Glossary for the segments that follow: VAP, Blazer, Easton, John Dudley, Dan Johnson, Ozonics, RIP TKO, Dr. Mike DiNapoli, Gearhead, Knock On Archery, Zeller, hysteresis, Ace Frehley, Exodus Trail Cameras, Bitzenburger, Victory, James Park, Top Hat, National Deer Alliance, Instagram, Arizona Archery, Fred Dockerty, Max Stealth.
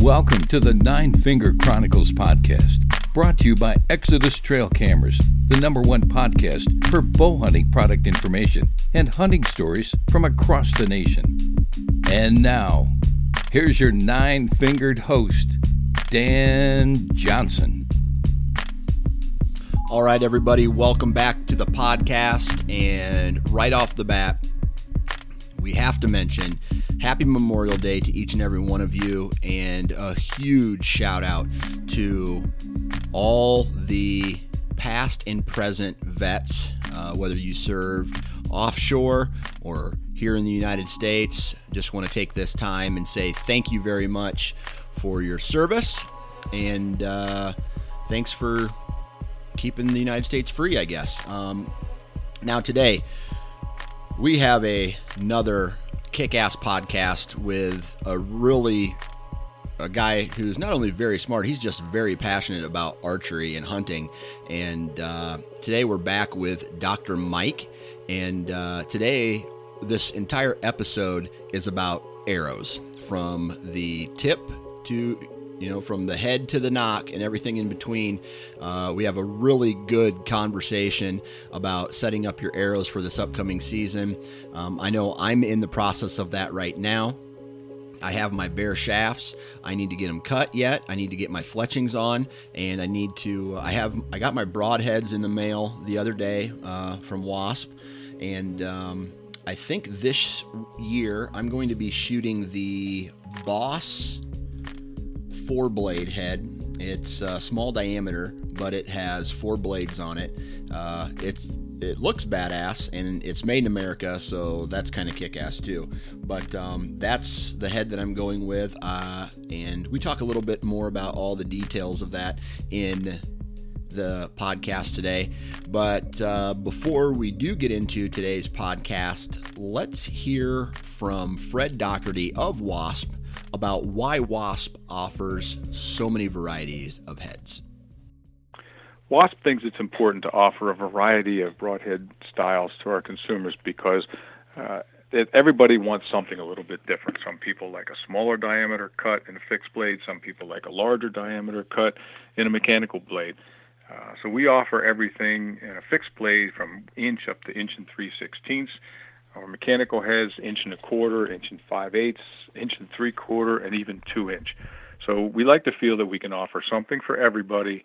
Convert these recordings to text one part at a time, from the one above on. Welcome to the Nine Finger Chronicles podcast, brought to you by Exodus Trail Cameras, the #1 podcast for bow hunting product information and hunting stories from across the nation. And now, here's your nine-fingered host, Dan Johnson. All right, everybody, welcome back to the podcast. And right off the bat, we have to mention happy Memorial Day to each and every one of you, and a huge shout out to all the past and present vets, whether you served offshore or here in the United States. Just want to take this time and say thank you very much for your service, and thanks for keeping the United States free, I guess. Now today, we have another kick-ass podcast with a guy who's not only very smart, he's just very passionate about archery and hunting. And today we're back with Dr. Mike. And today, this entire episode is about arrows, from the tip to, from the head to the knock and everything in between. We have a really good conversation about setting up your arrows for this upcoming season. I know I'm in the process of that right now. I have my bare shafts. I need to get them cut yet. I need to get my fletchings on, and I got my broadheads in the mail the other day from Wasp, and I think this year I'm going to be shooting the Boss 4-blade head. It's a small diameter, but it has 4 blades on it. It looks badass, and it's made in America, so that's kind of kick-ass too. But that's the head that I'm going with, and we talk a little bit more about all the details of that in the podcast today. But before we do get into today's podcast, let's hear from Fred Dockerty of Wasp about why Wasp offers so many varieties of heads. Wasp thinks it's important to offer a variety of broadhead styles to our consumers because everybody wants something a little bit different. Some people like a smaller diameter cut in a fixed blade. Some people like a larger diameter cut in a mechanical blade. So we offer everything in a fixed blade from inch up to 1 3/16. Our mechanical heads, 1 1/4, 1 5/8, 1 3/4, and even 2 inch. So we like to feel that we can offer something for everybody,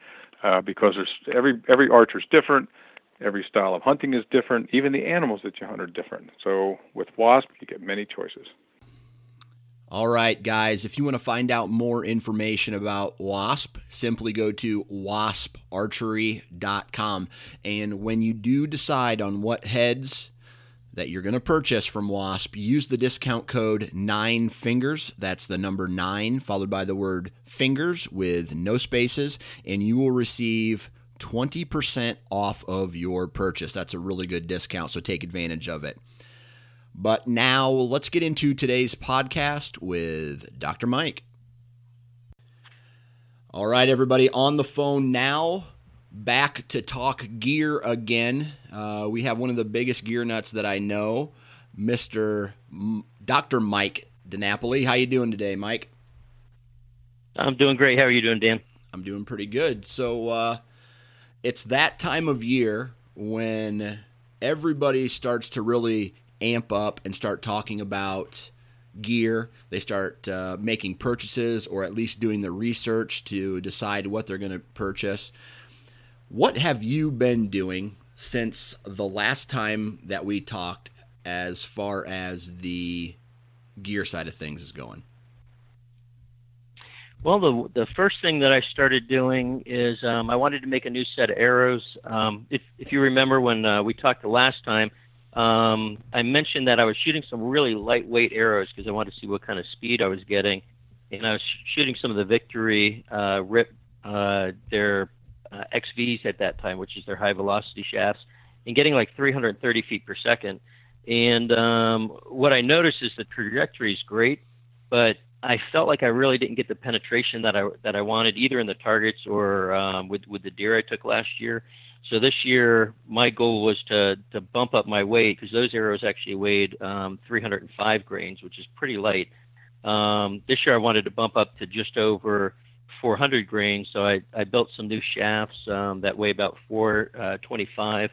because every archer's different, every style of hunting is different, even the animals that you hunt are different. So with Wasp, you get many choices. All right, guys, if you want to find out more information about Wasp, simply go to wasparchery.com. And when you do decide on what heads that you're going to purchase from Wasp, use the discount code 9fingers. That's the number 9 followed by the word fingers with no spaces, and you will receive 20% off of your purchase. That's a really good discount, so take advantage of it. But now let's get into today's podcast with Dr. Mike. All right, everybody, on the phone now, back to talk gear again. We have one of the biggest gear nuts that I know, Dr. Mike DiNapoli. How you doing today, Mike? I'm doing great. How are you doing, Dan? I'm doing pretty good. So it's that time of year when everybody starts to really amp up and start talking about gear. They start making purchases, or at least doing the research to decide what they're going to purchase. What have you been doing since the last time that we talked as far as the gear side of things is going? Well, the first thing that I started doing is I wanted to make a new set of arrows. If you remember when we talked the last time, I mentioned that I was shooting some really lightweight arrows because I wanted to see what kind of speed I was getting. And I was shooting some of the Victory RIP, their XVs at that time, which is their high velocity shafts, and getting like 330 feet per second. And what I noticed is the trajectory is great, but I felt like I really didn't get the penetration that I wanted, either in the targets or with the deer I took last year. So this year, my goal was to bump up my weight, because those arrows actually weighed 305 grains, which is pretty light. This year, I wanted to bump up to just over 400 grains, so I built some new shafts that weigh about 425.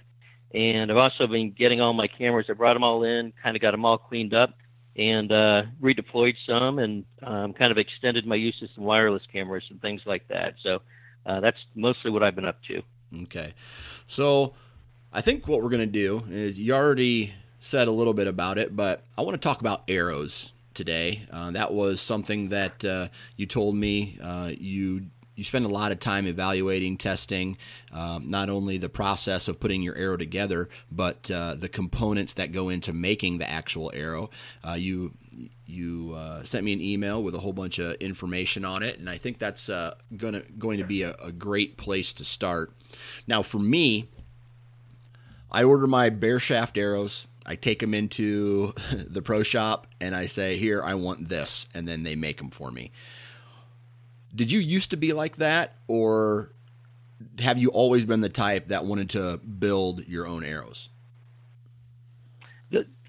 And I've also been getting all my cameras. I brought them all in, kind of got them all cleaned up, and redeployed some, and kind of extended my use of some wireless cameras and things like that. So that's mostly what I've been up to. Okay. So I think what we're going to do is, you already said a little bit about it, but I want to talk about arrows today. That was something that you told me you spend a lot of time evaluating, testing, not only the process of putting your arrow together, but the components that go into making the actual arrow. You sent me an email with a whole bunch of information on it, and I think that's going to be a great place to start. Now, for me, I order my bare shaft arrows. I take them into the pro shop, and I say, here, I want this, and then they make them for me. Did you used to be like that, or have you always been the type that wanted to build your own arrows?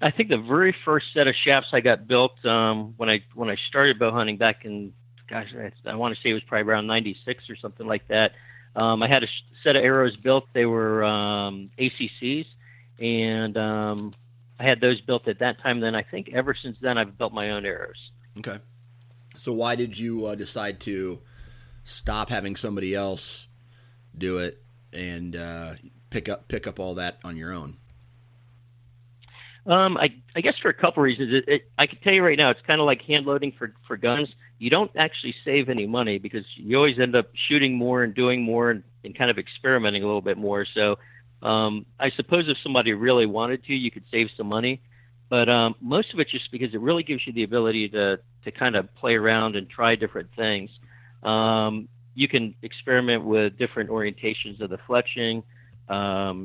I think the very first set of shafts I got built when I started bow hunting back in, I want to say it was probably around 96 or something like that. I had a set of arrows built. They were ACCs, and I had those built at that time. Then I think ever since then I've built my own arrows. Okay. So why did you decide to stop having somebody else do it and pick up all that on your own? I guess for a couple reasons. I can tell you right now, it's kind of like hand loading for guns. You don't actually save any money because you always end up shooting more and doing more and kind of experimenting a little bit more. So I suppose if somebody really wanted to, you could save some money. But most of it's just because it really gives you the ability to kind of play around and try different things. You can experiment with different orientations of the fletching.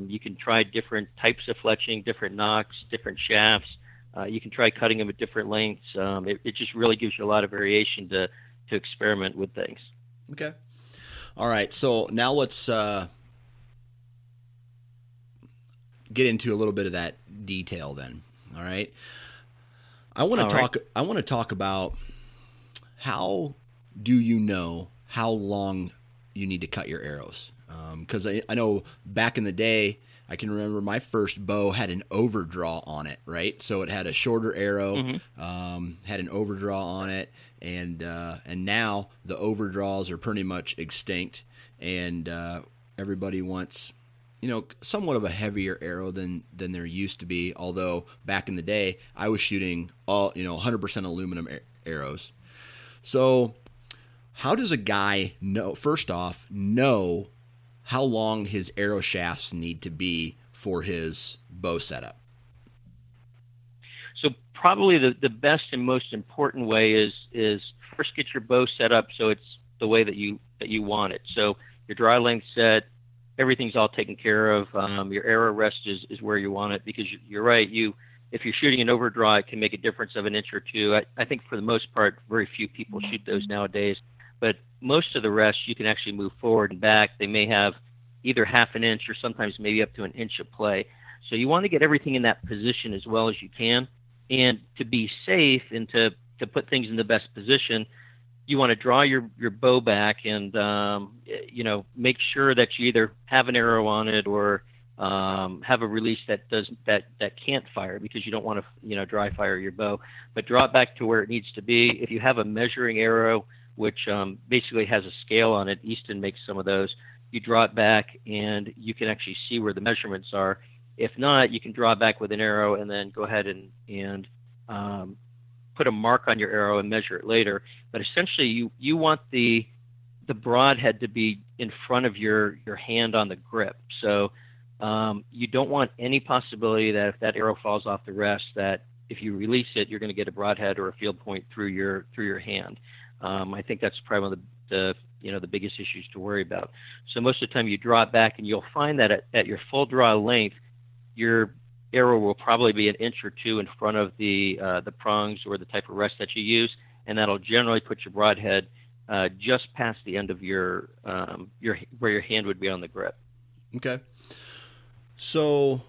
You can try different types of fletching, different nocks, different shafts. You can try cutting them at different lengths. It just really gives you a lot of variation to experiment with things. Okay. All right. So now let's get into a little bit of that detail then. All right. I want to talk about, how do you know how long you need to cut your arrows? Because I know back in the day, I can remember my first bow had an overdraw on it, right? So it had a shorter arrow, had an overdraw on it, and now the overdraws are pretty much extinct, and everybody wants, somewhat of a heavier arrow than there used to be. Although back in the day, I was shooting all, 100% aluminum arrows. So how does a guy know, first off, how long his arrow shafts need to be for his bow setup? So probably the best and most important way is first get your bow set up so it's the way that you want it. So your draw length set, everything's all taken care of. Your arrow rest is where you want it, because you're right. If you're shooting an overdraw, it can make a difference of an inch or two. I think for the most part, very few people shoot those nowadays. But most of the rest, you can actually move forward and back. They may have either half an inch or sometimes maybe up to an inch of play. So you want to get everything in that position as well as you can. And to be safe and to put things in the best position, you want to draw your bow back and, make sure that you either have an arrow on it or have a release that does that can't fire, because you don't want to, dry fire your bow, but draw it back to where it needs to be. If you have a measuring arrow, which basically has a scale on it, Easton makes some of those, you draw it back and you can actually see where the measurements are. If not, you can draw back with an arrow and then go ahead and put a mark on your arrow and measure it later. But essentially, you want the broadhead to be in front of your hand on the grip. So you don't want any possibility that if that arrow falls off the rest, that if you release it, you're going to get a broadhead or a field point through your hand. I think that's probably one of the biggest issues to worry about. So most of the time, you draw it back, and you'll find that at your full draw length, your arrow will probably be an inch or two in front of the prongs or the type of rest that you use, and that'll generally put your broadhead just past the end of your where your hand would be on the grip. Okay. So,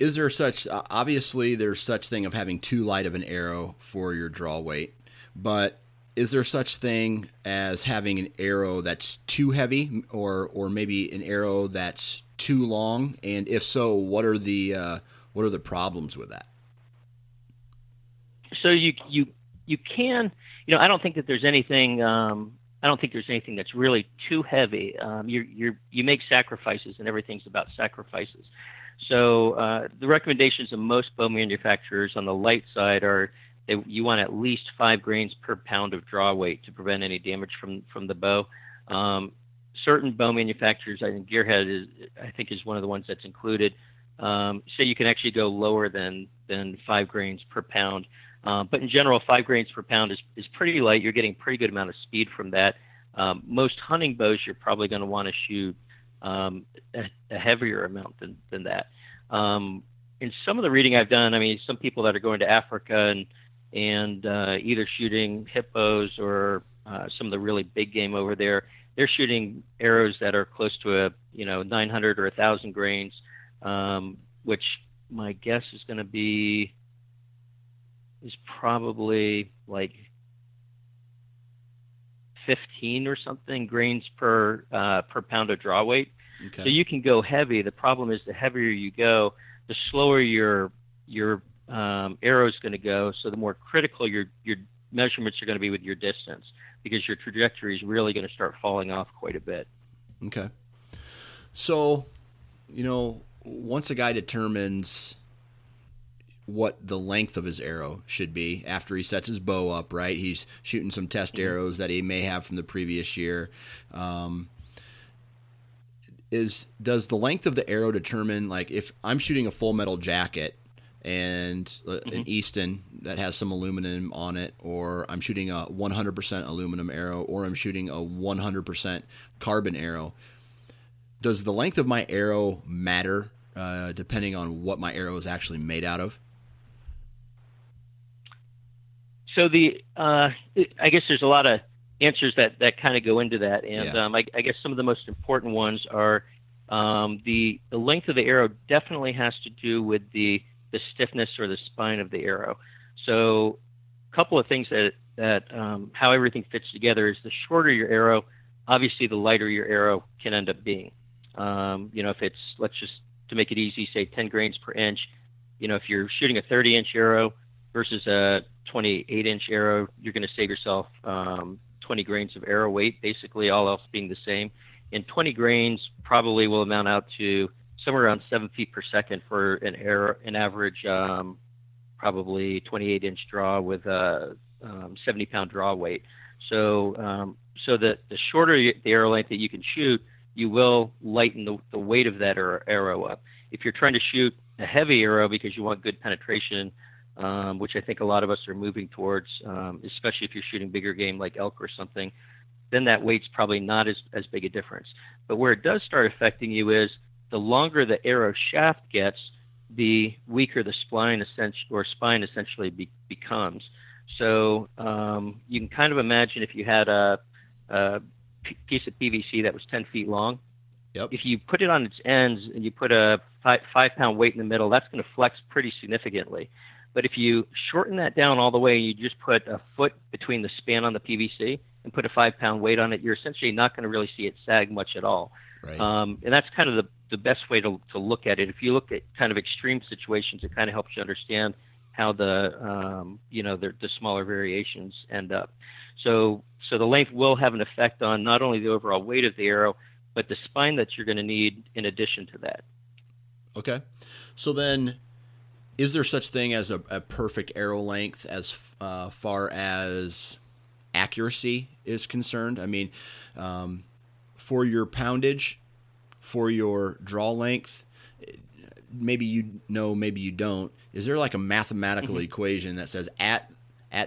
is there such? Obviously, there's such thing of having too light of an arrow for your draw weight, but is there such thing as having an arrow that's too heavy, or maybe an arrow that's too long? And if so, what are the problems with that? So you can, I don't think that there's anything. I don't think there's anything that's really too heavy. You make sacrifices, and everything's about sacrifices. So the recommendations of most bow manufacturers on the light side are you want at least 5 grains per pound of draw weight to prevent any damage from the bow. Certain bow manufacturers, I think Gearhead is one of the ones that's included. So you can actually go lower than 5 grains per pound. But in general, 5 grains per pound is pretty light. You're getting a pretty good amount of speed from that. Most hunting bows, you're probably going to want to shoot a heavier amount than that. In some of the reading I've done, some people that are going to Africa and either shooting hippos or some of the really big game over there, they're shooting arrows that are close to 900 or 1,000 grains, which my guess is going to be is probably like 15 or something grains per pound of draw weight. Okay. So you can go heavy. The problem is the heavier you go, the slower your arrow is going to go. So the more critical your measurements are going to be with your distance, because your trajectory is really going to start falling off quite a bit. Okay. So, once a guy determines what the length of his arrow should be after he sets his bow up, right? He's shooting some test arrows that he may have from the previous year. Does the length of the arrow determine, like, if I'm shooting a Full Metal Jacket and an Easton that has some aluminum on it, or I'm shooting a 100% aluminum arrow, or I'm shooting a 100% carbon arrow, does the length of my arrow matter depending on what my arrow is actually made out of? So I guess there's a lot of answers that kind of go into that. And yeah. I guess some of the most important ones are the length of the arrow definitely has to do with the stiffness or the spine of the arrow. So a couple of things that how everything fits together is the shorter your arrow, obviously the lighter your arrow can end up being. If it's, let's just, to make it easy, say 10 grains per inch, if you're shooting a 30-inch arrow versus a 28-inch arrow, you're going to save yourself 20 grains of arrow weight, basically all else being the same. And 20 grains probably will amount out to somewhere around 7 feet per second for an arrow, an average, probably 28-inch draw with a 70-pound draw weight. So, so the shorter the arrow length that you can shoot, you will lighten the weight of that arrow up. If you're trying to shoot a heavy arrow because you want good penetration, which I think a lot of us are moving towards, especially if you're shooting bigger game like elk or something, then that weight's probably not as big a difference. But where it does start affecting you is the longer the arrow shaft gets, the weaker the spine essentially becomes. So you can kind of imagine if you had a piece of PVC that was 10 feet long. Yep. If you put it on its ends and you put a 5 pound weight in the middle, that's going to flex pretty significantly. But if you shorten that down all the way, you just put a foot between the span on the PVC and put a 5 pound weight on it, you're essentially not going to really see it sag much at all. Right. And that's kind of the best way to look at it. If you look at kind of extreme situations, it kind of helps you understand how the smaller variations end up. So the length will have an effect on not only the overall weight of the arrow, but the spine that you're going to need in addition to that. Okay. So then, is there such thing as a perfect arrow length as far as accuracy is concerned? I mean, for your poundage, for your draw length, maybe you know, maybe you don't. Is there like a mathematical equation that says at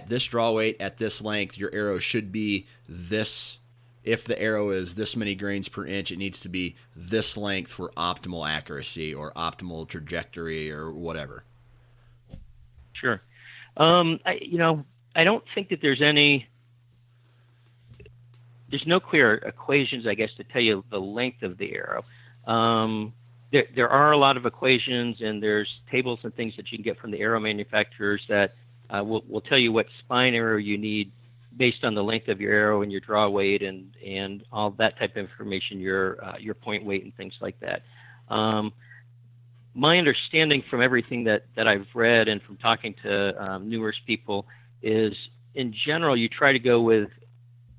this draw weight, at this length, your arrow should be this? If the arrow is this many grains per inch, it needs to be this length for optimal accuracy or optimal trajectory or whatever. Sure. I don't think that there's no clear equations, I guess, to tell you the length of the arrow. There are a lot of equations, and there's tables and things that you can get from the arrow manufacturers that will tell you what spine arrow you need based on the length of your arrow and your draw weight and all that type of information, your point weight and things like that. My understanding from everything that I've read and from talking to numerous people is, in general, you try to go with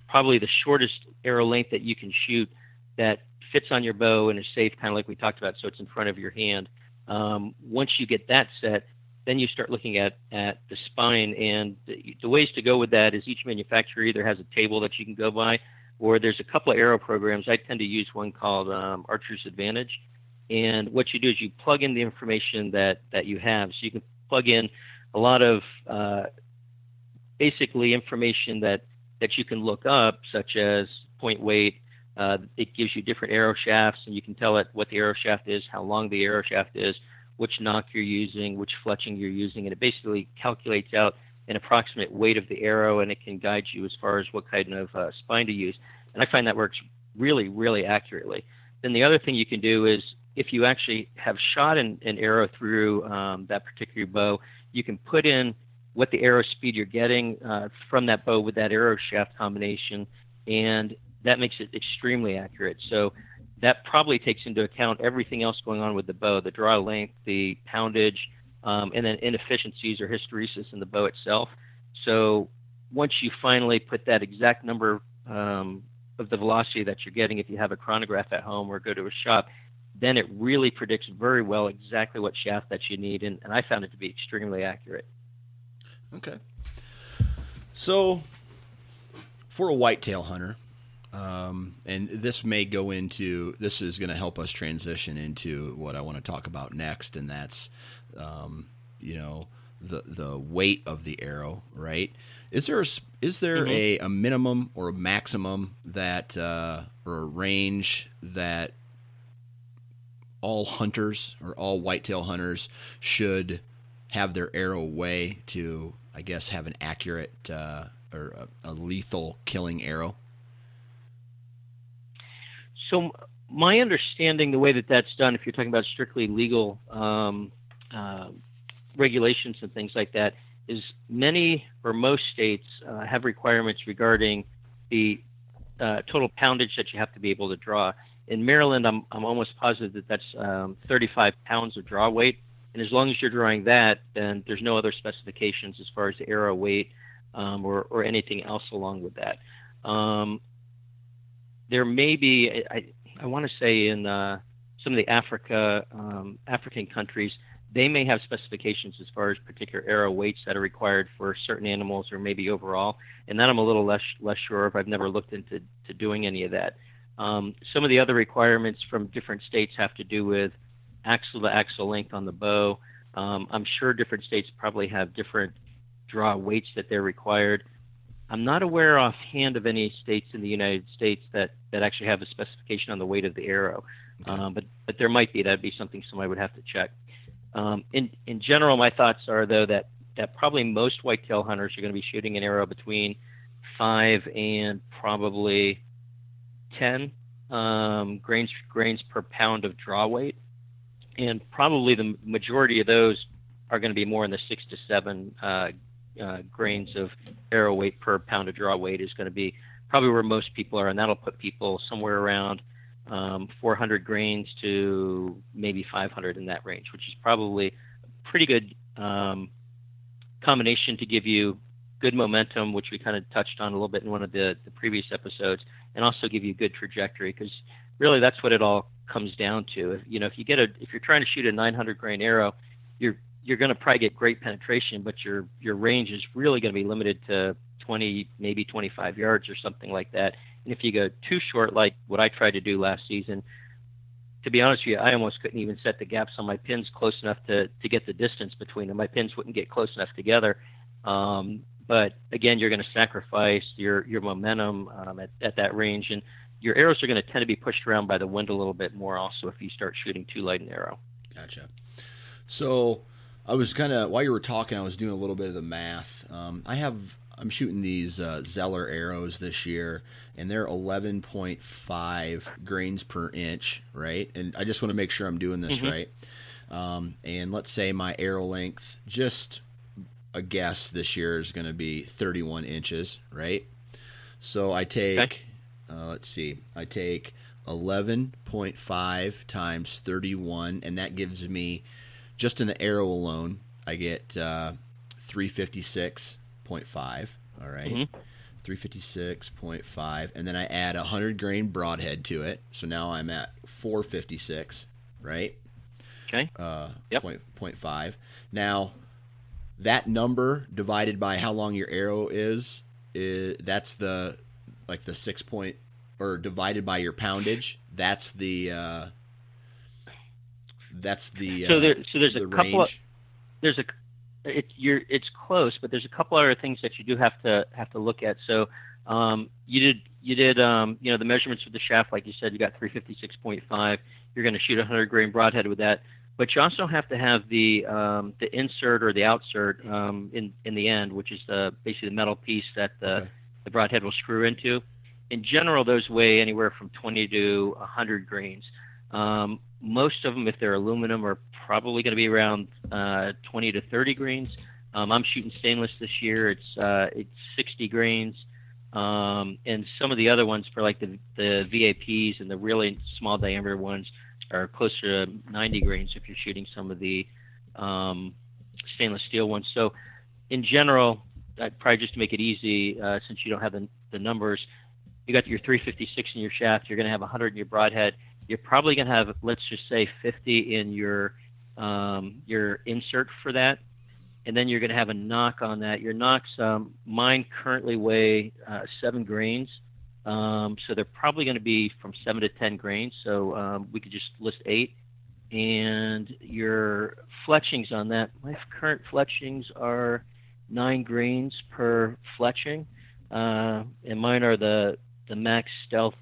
probably the shortest arrow length that you can shoot that fits on your bow and is safe, kind of like we talked about, so it's in front of your hand. Once you get that set, then you start looking at the spine, and the ways to go with that is each manufacturer either has a table that you can go by, or there's a couple of arrow programs. I tend to use one called Archer's Advantage, and what you do is you plug in the information that you have. So you can plug in a lot of basically information that you can look up, such as point weight. It gives you different arrow shafts, and you can tell it what the arrow shaft is, how long the arrow shaft is, which knock you're using, which fletching you're using, and it basically calculates out an approximate weight of the arrow, and it can guide you as far as what kind of spine to use. And I find that works really, really accurately. Then the other thing you can do is, if you actually have shot an arrow through that particular bow, you can put in what the arrow speed you're getting from that bow with that arrow shaft combination, and that makes it extremely accurate. So that probably takes into account everything else going on with the bow, the draw length, the poundage, and then inefficiencies or hysteresis in the bow itself. So once you finally put that exact number of the velocity that you're getting, if you have a chronograph at home or go to a shop, then it really predicts very well exactly what shaft that you need, and I found it to be extremely accurate. Okay. So for a whitetail hunter, and this may go into, this is going to help us transition into what I want to talk about next. And that's, the weight of the arrow, right? Is there a minimum or a maximum that, or a range that all hunters or all whitetail hunters should have their arrow weigh to, I guess, have an accurate, or a lethal killing arrow? So my understanding, the way that that's done, if you're talking about strictly legal regulations and things like that, is many or most states have requirements regarding the total poundage that you have to be able to draw. In Maryland, I'm almost positive that that's 35 pounds of draw weight. And as long as you're drawing that, then there's no other specifications as far as the arrow weight or anything else along with that. There may be, I want to say in some of the African countries, they may have specifications as far as particular arrow weights that are required for certain animals or maybe overall. And that I'm a little less sure of. I've never looked into doing any of that. Some of the other requirements from different states have to do with axle to axle length on the bow. I'm sure different states probably have different draw weights that they're required. I'm not aware offhand of any states in the United States that actually have a specification on the weight of the arrow, but there might be. That'd be something somebody would have to check. In general, my thoughts are, though, that probably most whitetail hunters are going to be shooting an arrow between 5 and probably 10 grains per pound of draw weight, and probably the majority of those are going to be more in the 6 to 7 grains of arrow weight per pound of draw weight is going to be probably where most people are, and that'll put people somewhere around 400 grains to maybe 500 in that range, which is probably a pretty good combination to give you good momentum, which we kind of touched on a little bit in one of the previous episodes, and also give you good trajectory, because really that's what it all comes down to. If you're trying to shoot a 900 grain arrow, you're going to probably get great penetration, but your range is really going to be limited to 20, maybe 25 yards or something like that. And if you go too short, like what I tried to do last season, to be honest with you, I almost couldn't even set the gaps on my pins close enough to get the distance between them. My pins wouldn't get close enough together. But again, you're going to sacrifice your momentum at that range, and your arrows are going to tend to be pushed around by the wind a little bit more also if you start shooting too light an arrow. Gotcha. So I was kind of, while you were talking, I was doing a little bit of the math. I'm shooting these Zeller arrows this year, and they're 11.5 grains per inch, right? And I just want to make sure I'm doing this right. And let's say my arrow length, just a guess this year, is going to be 31 inches, right? So I take, I take 11.5 times 31, and that gives me, just in the arrow alone, I get 356. 0.5, all right, 356.5, and then I add 100 grain broadhead to it, so now I'm at 456, right? Okay. Yep. 0.5. Now, that number divided by how long your arrow is that's the, like the 6 point, or divided by your poundage. That's the there's the a range. Couple. Of, there's a. It's close, but there's a couple other things that you do have to look at. So you did the measurements of the shaft, like you said, you got 356.5. You're going to shoot 100 grain broadhead with that, but you also have to have the insert or the outsert in the end, which is basically the metal piece that the broadhead will screw into. In general, those weigh anywhere from 20 to 100 grains. Most of them, if they're aluminum, are probably going to be around 20 to 30 grains. I'm shooting stainless this year. It's 60 grains. And some of the other ones for like the VAPs and the really small diameter ones are closer to 90 grains if you're shooting some of the stainless steel ones. So in general, I'd probably just to make it easy, since you don't have the numbers, you got your 356 in your shaft, you're going to have 100 in your broadhead. You're probably going to have, let's just say, 50 in your insert for that, and then you're going to have a knock on that. Your knocks, mine currently weigh 7 grains, so they're probably going to be from 7 to 10 grains. So we could just list 8, and your fletchings on that. My current fletchings are 9 grains per fletching, and mine are the Max Stealth.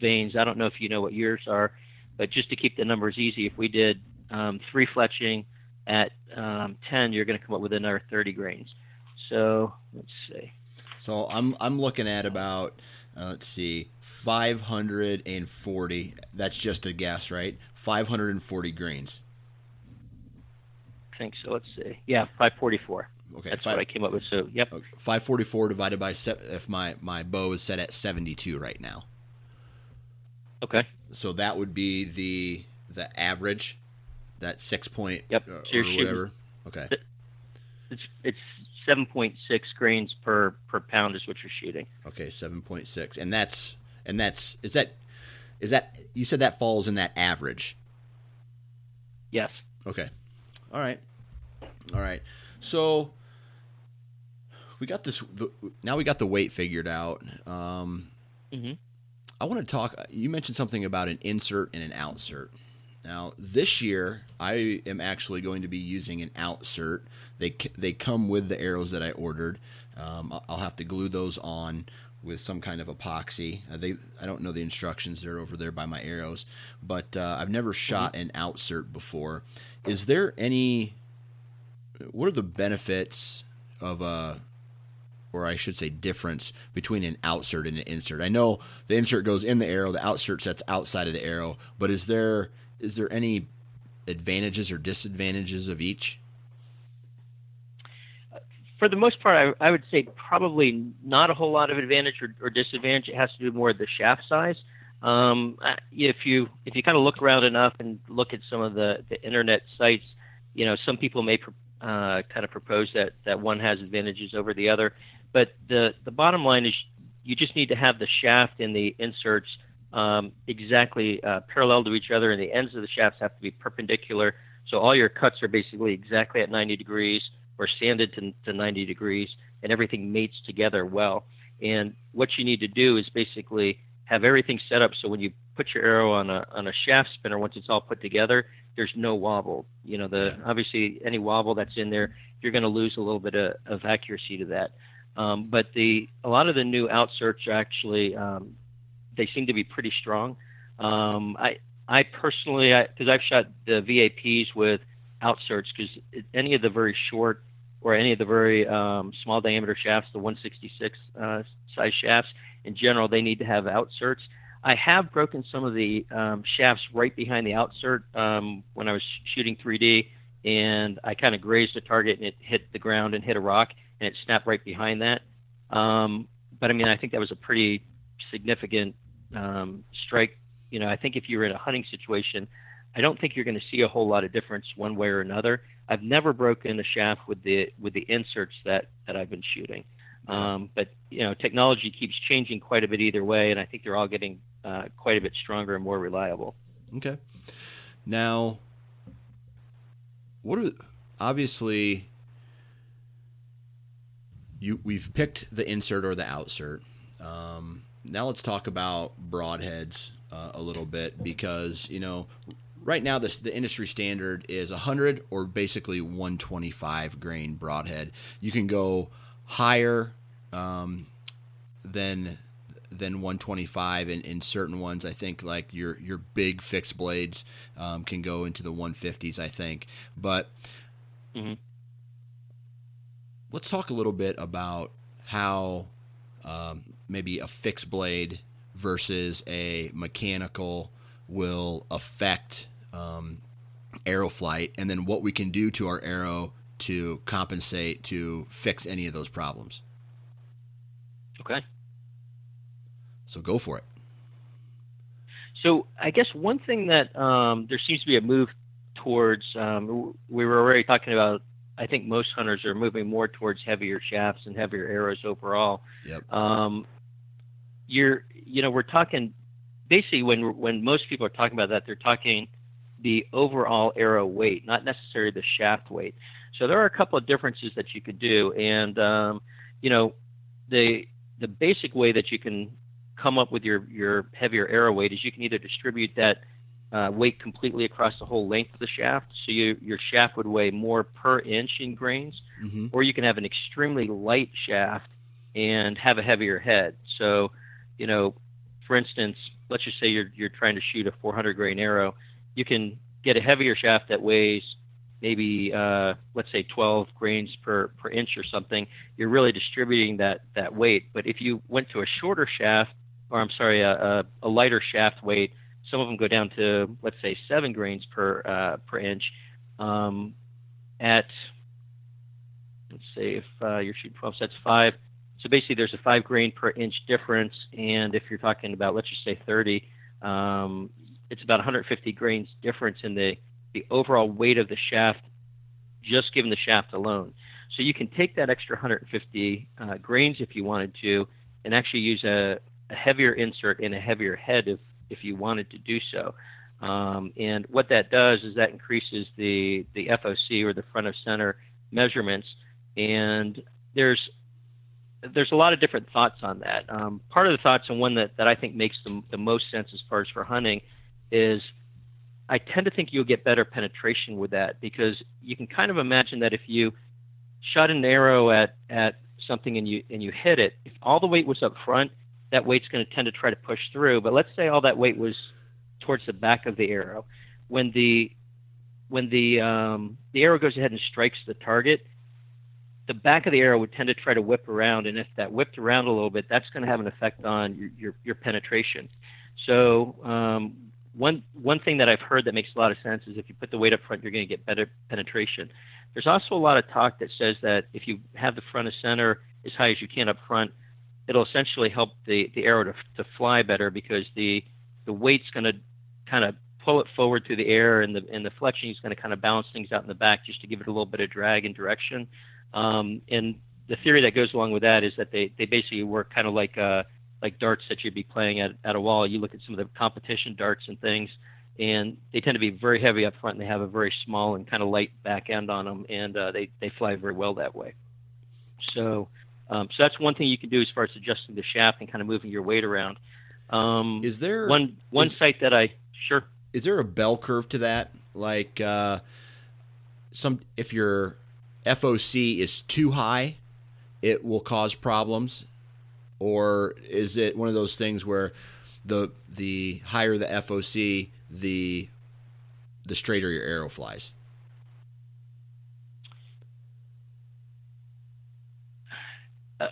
Veins. I don't know if you know what yours are, but just to keep the numbers easy, if we did 3 fletching at 10, you're going to come up with another 30 grains. So let's see. So I'm looking at about 540. That's just a guess, right? 540 grains. I think so. Let's see. Yeah, 544. Okay, that's what I came up with. So yep, 544 divided by if my bow is set at 72 right now. Okay. So that would be the average, that 6 point so or whatever. Okay. It's 7.6 grains per pound is what you're shooting. Okay, 7.6, and that's is that you said that falls in that average. Yes. Okay. All right. So we got this. Now we got the weight figured out. I want to talk, you mentioned something about an insert and an outsert. Now, this year, I am actually going to be using an outsert. They come with the arrows that I ordered. I'll have to glue those on with some kind of epoxy. I don't know the instructions. They're over there by my arrows. But I've never shot an outsert before. Is there any, what are the benefits of a, or I should say difference between an outsert and an insert? I know the insert goes in the arrow, the outsert sets outside of the arrow, but is there any advantages or disadvantages of each? For the most part, I would say probably not a whole lot of advantage or disadvantage. It has to do more with the shaft size. If you kind of look around enough and look at some of the internet sites, you know, some people may kind of propose that one has advantages over the other. But the bottom line is you just need to have the shaft and the inserts exactly parallel to each other, and the ends of the shafts have to be perpendicular. So all your cuts are basically exactly at 90 degrees or sanded to 90 degrees, and everything mates together well. And what you need to do is basically have everything set up so when you put your arrow on a shaft spinner, once it's all put together, there's no wobble. You know, obviously any wobble that's in there, you're going to lose a little bit of accuracy to that. But a lot of the new outserts are actually they seem to be pretty strong. I personally, because I've shot the VAPs with outserts, because any of the very short or any of the very small diameter shafts, the 166 size shafts, in general, they need to have outserts. I have broken some of the shafts right behind the outsert when I was shooting 3D, and I kind of grazed a target, and it hit the ground and hit a rock, and it snapped right behind that. But, I mean, I think that was a pretty significant strike. You know, I think if you're in a hunting situation, I don't think you're going to see a whole lot of difference one way or another. I've never broken a shaft with the inserts that I've been shooting. But, you know, technology keeps changing quite a bit either way, and I think they're all getting quite a bit stronger and more reliable. Okay. Now, obviously, we've picked the insert or the outsert. Now let's talk about broadheads a little bit, because, you know, right now the industry standard is 100 or basically 125 grain broadhead. You can go higher than 125 in certain ones. I think like your big fixed blades can go into the 150s, I think. But let's talk a little bit about how maybe a fixed blade versus a mechanical will affect arrow flight, and then what we can do to our arrow to compensate, to fix any of those problems. Okay. So go for it. So I guess one thing that there seems to be a move towards, we were already talking about, I think most hunters are moving more towards heavier shafts and heavier arrows overall. Yep. We're talking, basically when most people are talking about that, they're talking the overall arrow weight, not necessarily the shaft weight. So there are a couple of differences that you could do, and the basic way that you can come up with your heavier arrow weight is you can either distribute that weight completely across the whole length of the shaft, so your shaft would weigh more per inch in grains, or you can have an extremely light shaft and have a heavier head. So, you know, for instance, let's just say you're trying to shoot a 400 grain arrow, you can get a heavier shaft that weighs maybe, let's say 12 grains per inch or something. You're really distributing that weight. But if you went to a shorter shaft, or I'm sorry, a lighter shaft weight, some of them go down to, let's say, 7 grains per inch. Let's say if you're shooting 12, so that's 5. So basically there's a 5 grain per inch difference. And if you're talking about, let's just say 30, it's about 150 grains difference in the overall weight of the shaft, just given the shaft alone. So you can take that extra 150 grains if you wanted to, and actually use a heavier insert and a heavier head if you wanted to do so. And what that does is that increases the FOC, or the front of center measurements. And there's a lot of different thoughts on that. Part of the thoughts, and one that I think makes the most sense as far as for hunting, is I tend to think you'll get better penetration with that, because you can kind of imagine that if you shot an arrow at something and you hit it, if all the weight was up front, that weight's going to tend to try to push through. But let's say all that weight was towards the back of the arrow. When the arrow goes ahead and strikes the target, the back of the arrow would tend to try to whip around, and if that whipped around a little bit, that's going to have an effect on your penetration. So one thing that I've heard that makes a lot of sense is if you put the weight up front, you're going to get better penetration. There's also a lot of talk that says that if you have the front of center as high as you can up front, it'll essentially help the arrow to fly better, because the the weight's going to kind of pull it forward through the air, and the fletching is going to kind of bounce things out in the back just to give it a little bit of drag and direction. And the theory that goes along with that is that they basically work kind of like darts that you'd be playing at a wall. You look at some of the competition darts and things, and they tend to be very heavy up front, and they have a very small and kind of light back end on them, and they fly very well that way. So that's one thing you can do as far as adjusting the shaft and kind of moving your weight around. Is there one sight that I sure? Is there a bell curve to that? Like if your FOC is too high, it will cause problems, or is it one of those things where the higher the FOC, the straighter your arrow flies?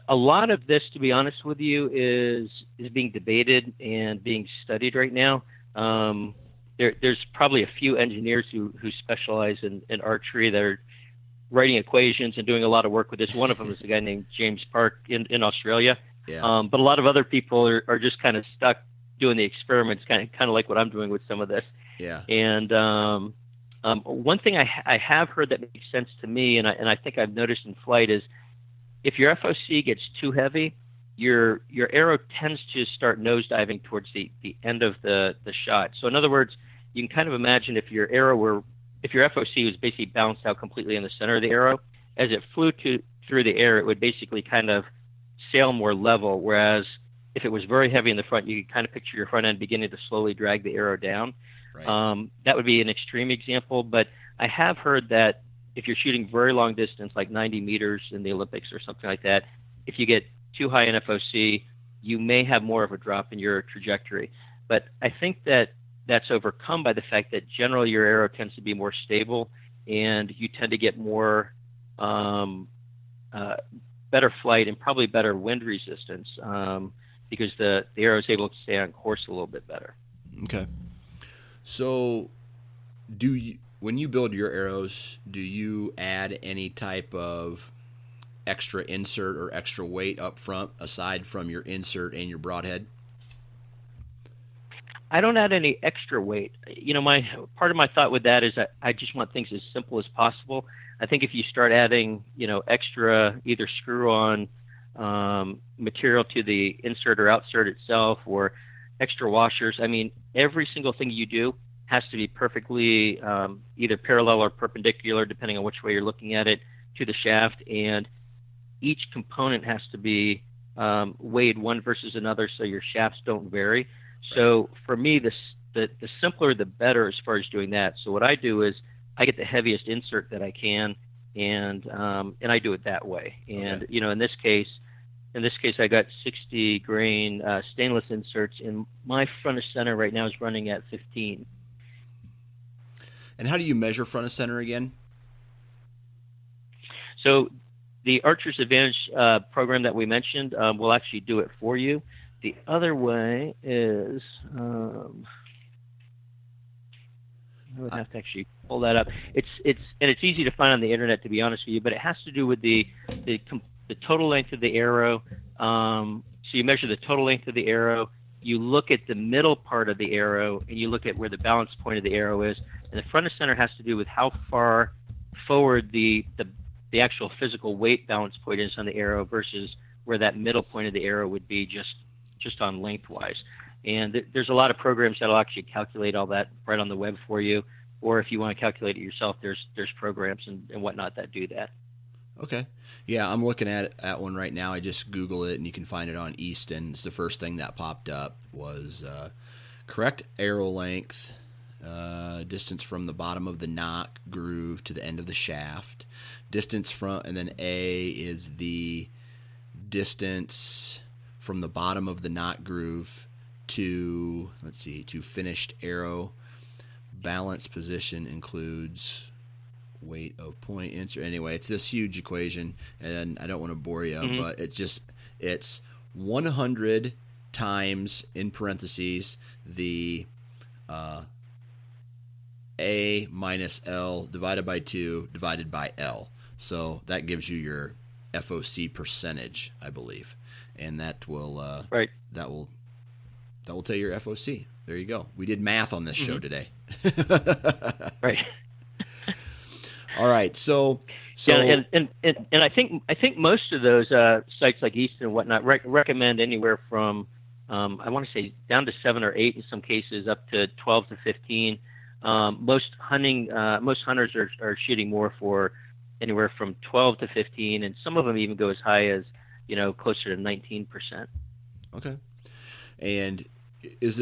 A lot of this, to be honest with you, is being debated and being studied right now. There's probably a few engineers who specialize in archery that are writing equations and doing a lot of work with this. One of them is a guy named James Park in Australia. Yeah. But a lot of other people are just kind of stuck doing the experiments, kind of like what I'm doing with some of this. Yeah. And one thing I have heard that makes sense to me, and I think I've noticed in flight, is if your FOC gets too heavy, your arrow tends to start nosediving towards the end of the shot. So in other words, you can kind of imagine if your FOC was basically bounced out completely in the center of the arrow, as it flew through the air, it would basically kind of sail more level, whereas if it was very heavy in the front, you could kind of picture your front end beginning to slowly drag the arrow down. Right. That would be an extreme example, but I have heard that if you're shooting very long distance, like 90 meters in the Olympics or something like that, if you get too high in FOC, you may have more of a drop in your trajectory. But I think that that's overcome by the fact that generally your arrow tends to be more stable, and you tend to get more better flight and probably better wind resistance because the arrow is able to stay on course a little bit better. Okay. So when you build your arrows, do you add any type of extra insert or extra weight up front aside from your insert and your broadhead? I don't add any extra weight. You know, my part of my thought with that is that I just want things as simple as possible. I think if you start adding, extra either screw-on material to the insert or outsert itself, or extra washers, I mean, every single thing you do has to be perfectly either parallel or perpendicular, depending on which way you're looking at it, to the shaft. And each component has to be weighed one versus another so your shafts don't vary. Right. So for me, the simpler the better as far as doing that. So what I do is I get the heaviest insert that I can, and I do it that way. And, okay. In this case, I got 60 grain stainless inserts, and my front of center right now is running at 15. And how do you measure front of center again? So the Archer's Advantage program that we mentioned will actually do it for you. The other way is I would have to actually pull that up. It's easy to find on the internet, to be honest with you, but it has to do with the total length of the arrow. So you measure the total length of the arrow. You look at the middle part of the arrow, and you look at where the balance point of the arrow is. And the front of center has to do with how far forward the actual physical weight balance point is on the arrow versus where that middle point of the arrow would be just on lengthwise. And there's a lot of programs that'll actually calculate all that right on the web for you. Or if you want to calculate it yourself, there's programs and whatnot that do that. Okay. Yeah, I'm looking at one right now. I just Googled it, and you can find it on Easton. It's the first thing that popped up was correct arrow length, distance from the bottom of the knock groove to the end of the shaft, distance from, and then A is the distance from the bottom of the knock groove to finished arrow. Balance position includes weight of point insert. Anyway, it's this huge equation, and I don't want to bore you, mm-hmm. but it's 100 times in parentheses the A minus L divided by 2 divided by L. So that gives you your FOC percentage, I believe, and that will tell you your FOC. there you go. We did math on this show today. Right. All right. So yeah, and I think most of those sites like Easton and whatnot recommend anywhere from I want to say down to 7 or 8 in some cases, up to 12 to 15. Most hunters are shooting more for anywhere from 12 to 15, and some of them even go as high as closer to 19%. Okay. And is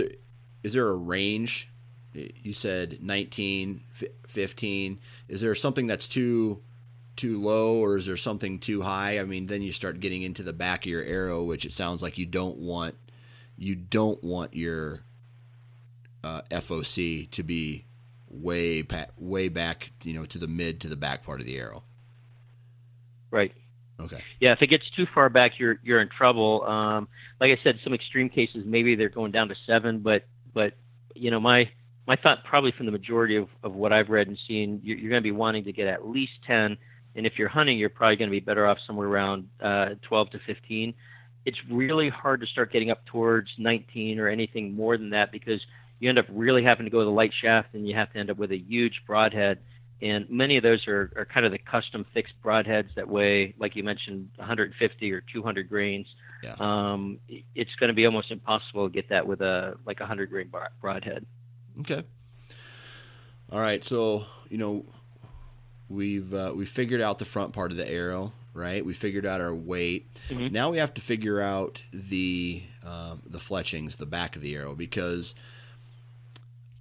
there a range? You said 19, 15. Is there something that's too low, or is there something too high? I mean, then you start getting into the back of your arrow, which it sounds like you don't want. You don't want your FOC to be way back, to the mid to the back part of the arrow. Right. Okay. Yeah, if it gets too far back, you're in trouble. Like I said, some extreme cases maybe they're going down to 7, but my thought probably from the majority of what I've read and seen, you're going to be wanting to get at least 10, and if you're hunting, you're probably going to be better off somewhere around 12 to 15. It's really hard to start getting up towards 19 or anything more than that, because you end up really having to go with a light shaft, and you have to end up with a huge broadhead. And many of those are kind of the custom fixed broadheads that weigh, like you mentioned, 150 or 200 grains. Yeah. It's going to be almost impossible to get that with a 100 grain broadhead. Okay. All right. So, we've figured out the front part of the arrow, right? We figured out our weight. Mm-hmm. Now we have to figure out the fletchings, the back of the arrow, because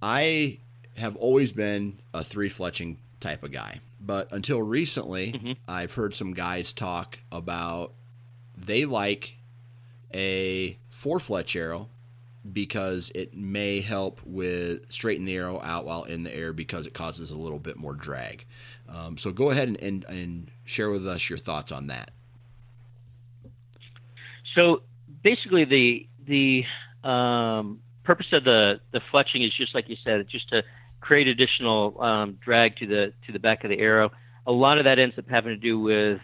I have always been a 3 fletching type of guy. But until recently, mm-hmm. I've heard some guys talk about they like a 4 fletch arrow because it may help with straighten the arrow out while in the air, because it causes a little bit more drag. So go ahead and share with us your thoughts on that. So basically the purpose of the fletching is just like you said, it's just to create additional drag to the back of the arrow. A lot of that ends up having to do with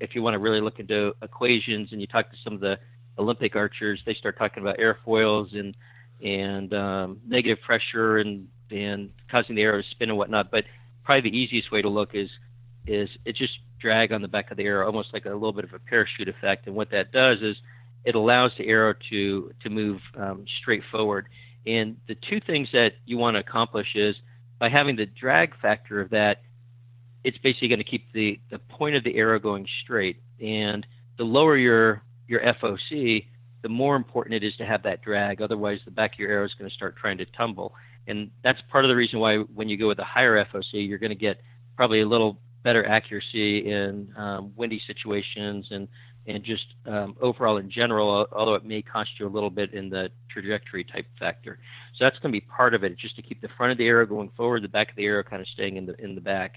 if you want to really look into equations and you talk to some of the Olympic archers, they start talking about airfoils and negative pressure and causing the arrow to spin and whatnot. But probably the easiest way to look is it's just drag on the back of the arrow, almost like a little bit of a parachute effect. And what that does is it allows the arrow to move straight forward. And the two things that you want to accomplish is by having the drag factor of that, it's basically going to keep the point of the arrow going straight. And the lower your FOC, the more important it is to have that drag. Otherwise, the back of your arrow is going to start trying to tumble. And that's part of the reason why when you go with a higher FOC, you're going to get probably a little better accuracy in windy situations and just overall in general, although it may cost you a little bit in the trajectory type factor. So that's going to be part of it, just to keep the front of the arrow going forward, the back of the arrow kind of staying in the back.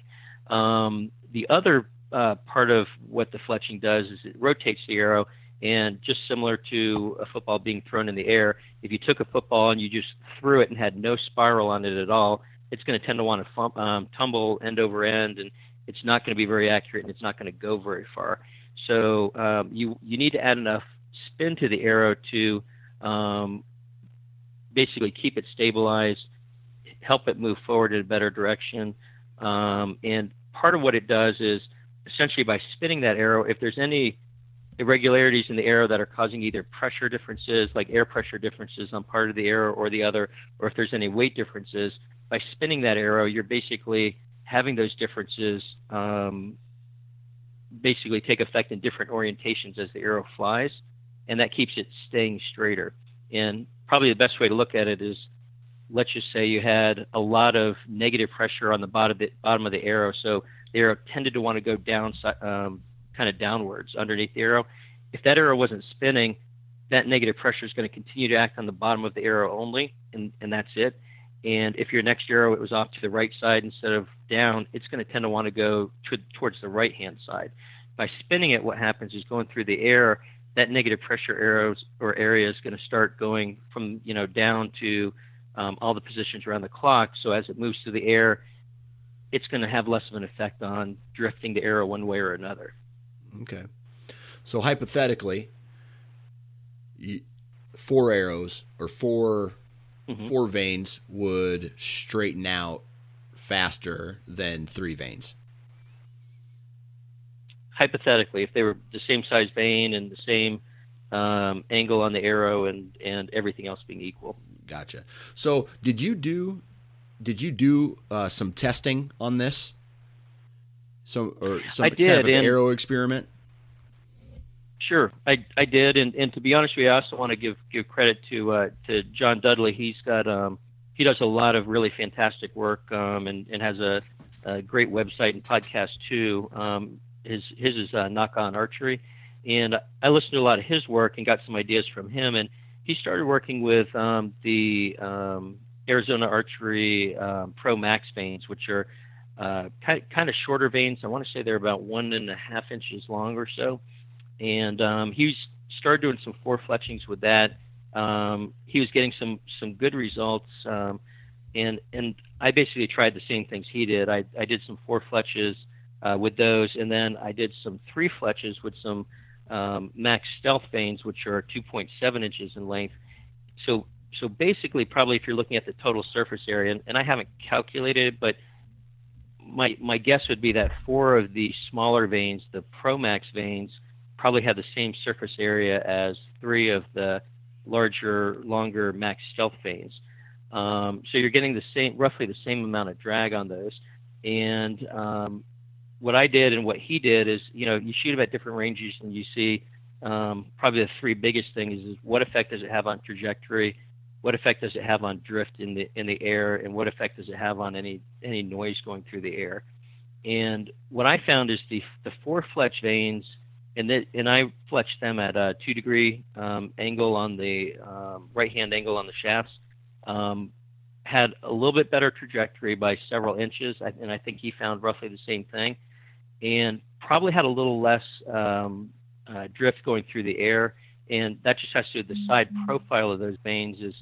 The other part of what the fletching does is it rotates the arrow, and just similar to a football being thrown in the air, if you took a football and you just threw it and had no spiral on it at all, it's going to tend to want to tumble end over end, and it's not going to be very accurate, and it's not going to go very far. So you need to add enough spin to the arrow to basically keep it stabilized, help it move forward in a better direction. And part of what it does is essentially by spinning that arrow, if there's any irregularities in the arrow that are causing either pressure differences, like air pressure differences on part of the arrow or the other, or if there's any weight differences, by spinning that arrow, you're basically having those differences basically take effect in different orientations as the arrow flies, and that keeps it staying straighter. And probably the best way to look at it is, let's just say you had a lot of negative pressure on the bottom of the arrow, so the arrow tended to want to go down, kind of downwards underneath the arrow. If that arrow wasn't spinning, that negative pressure is going to continue to act on the bottom of the arrow only, and that's it. And if your next arrow, it was off to the right side instead of down, it's going to tend to want to go towards the right-hand side. By spinning it, what happens is going through the air, that negative pressure arrows or area is going to start going from down to all the positions around the clock. So as it moves through the air, it's going to have less of an effect on drifting the arrow one way or another. Okay. So hypothetically, 4 arrows or 4 mm-hmm. 4 veins would straighten out faster than 3 veins. Hypothetically, if they were the same size vein and the same angle on the arrow and everything else being equal. Gotcha. So did you do some testing on this? Some kind of arrow experiment? Sure, I did, and to be honest with you, I also want to give credit to John Dudley. He's got he does a lot of really fantastic work and has a great website and podcast too. His is Knock On Archery, and I listened to a lot of his work and got some ideas from him. And he started working with the Arizona Archery Pro Max veins, which are kind of shorter veins. I want to say they're about 1.5 inches long or so. And he started doing some 4 fletchings with that. He was getting some good results, and I basically tried the same things he did. I did some 4 fletches with those, and then I did some 3 fletches with some Max Stealth veins, which are 2.7 inches in length. So basically, probably if you're looking at the total surface area, and I haven't calculated it, but my guess would be that 4 of the smaller veins, the Pro Max veins, probably had the same surface area as 3 of the larger, longer Max Stealth veins. So you're getting roughly the same amount of drag on those. And what I did and what he did is, you know, you shoot them at different ranges and you see probably the 3 biggest things is what effect does it have on trajectory, what effect does it have on drift in the air, and what effect does it have on any noise going through the air. And what I found is the 4 fletch veins, and I fletched them at a 2-degree angle on the right-hand angle on the shafts, had a little bit better trajectory by several inches, and I think he found roughly the same thing, and probably had a little less drift going through the air, and that just has to do with the side profile of those veins is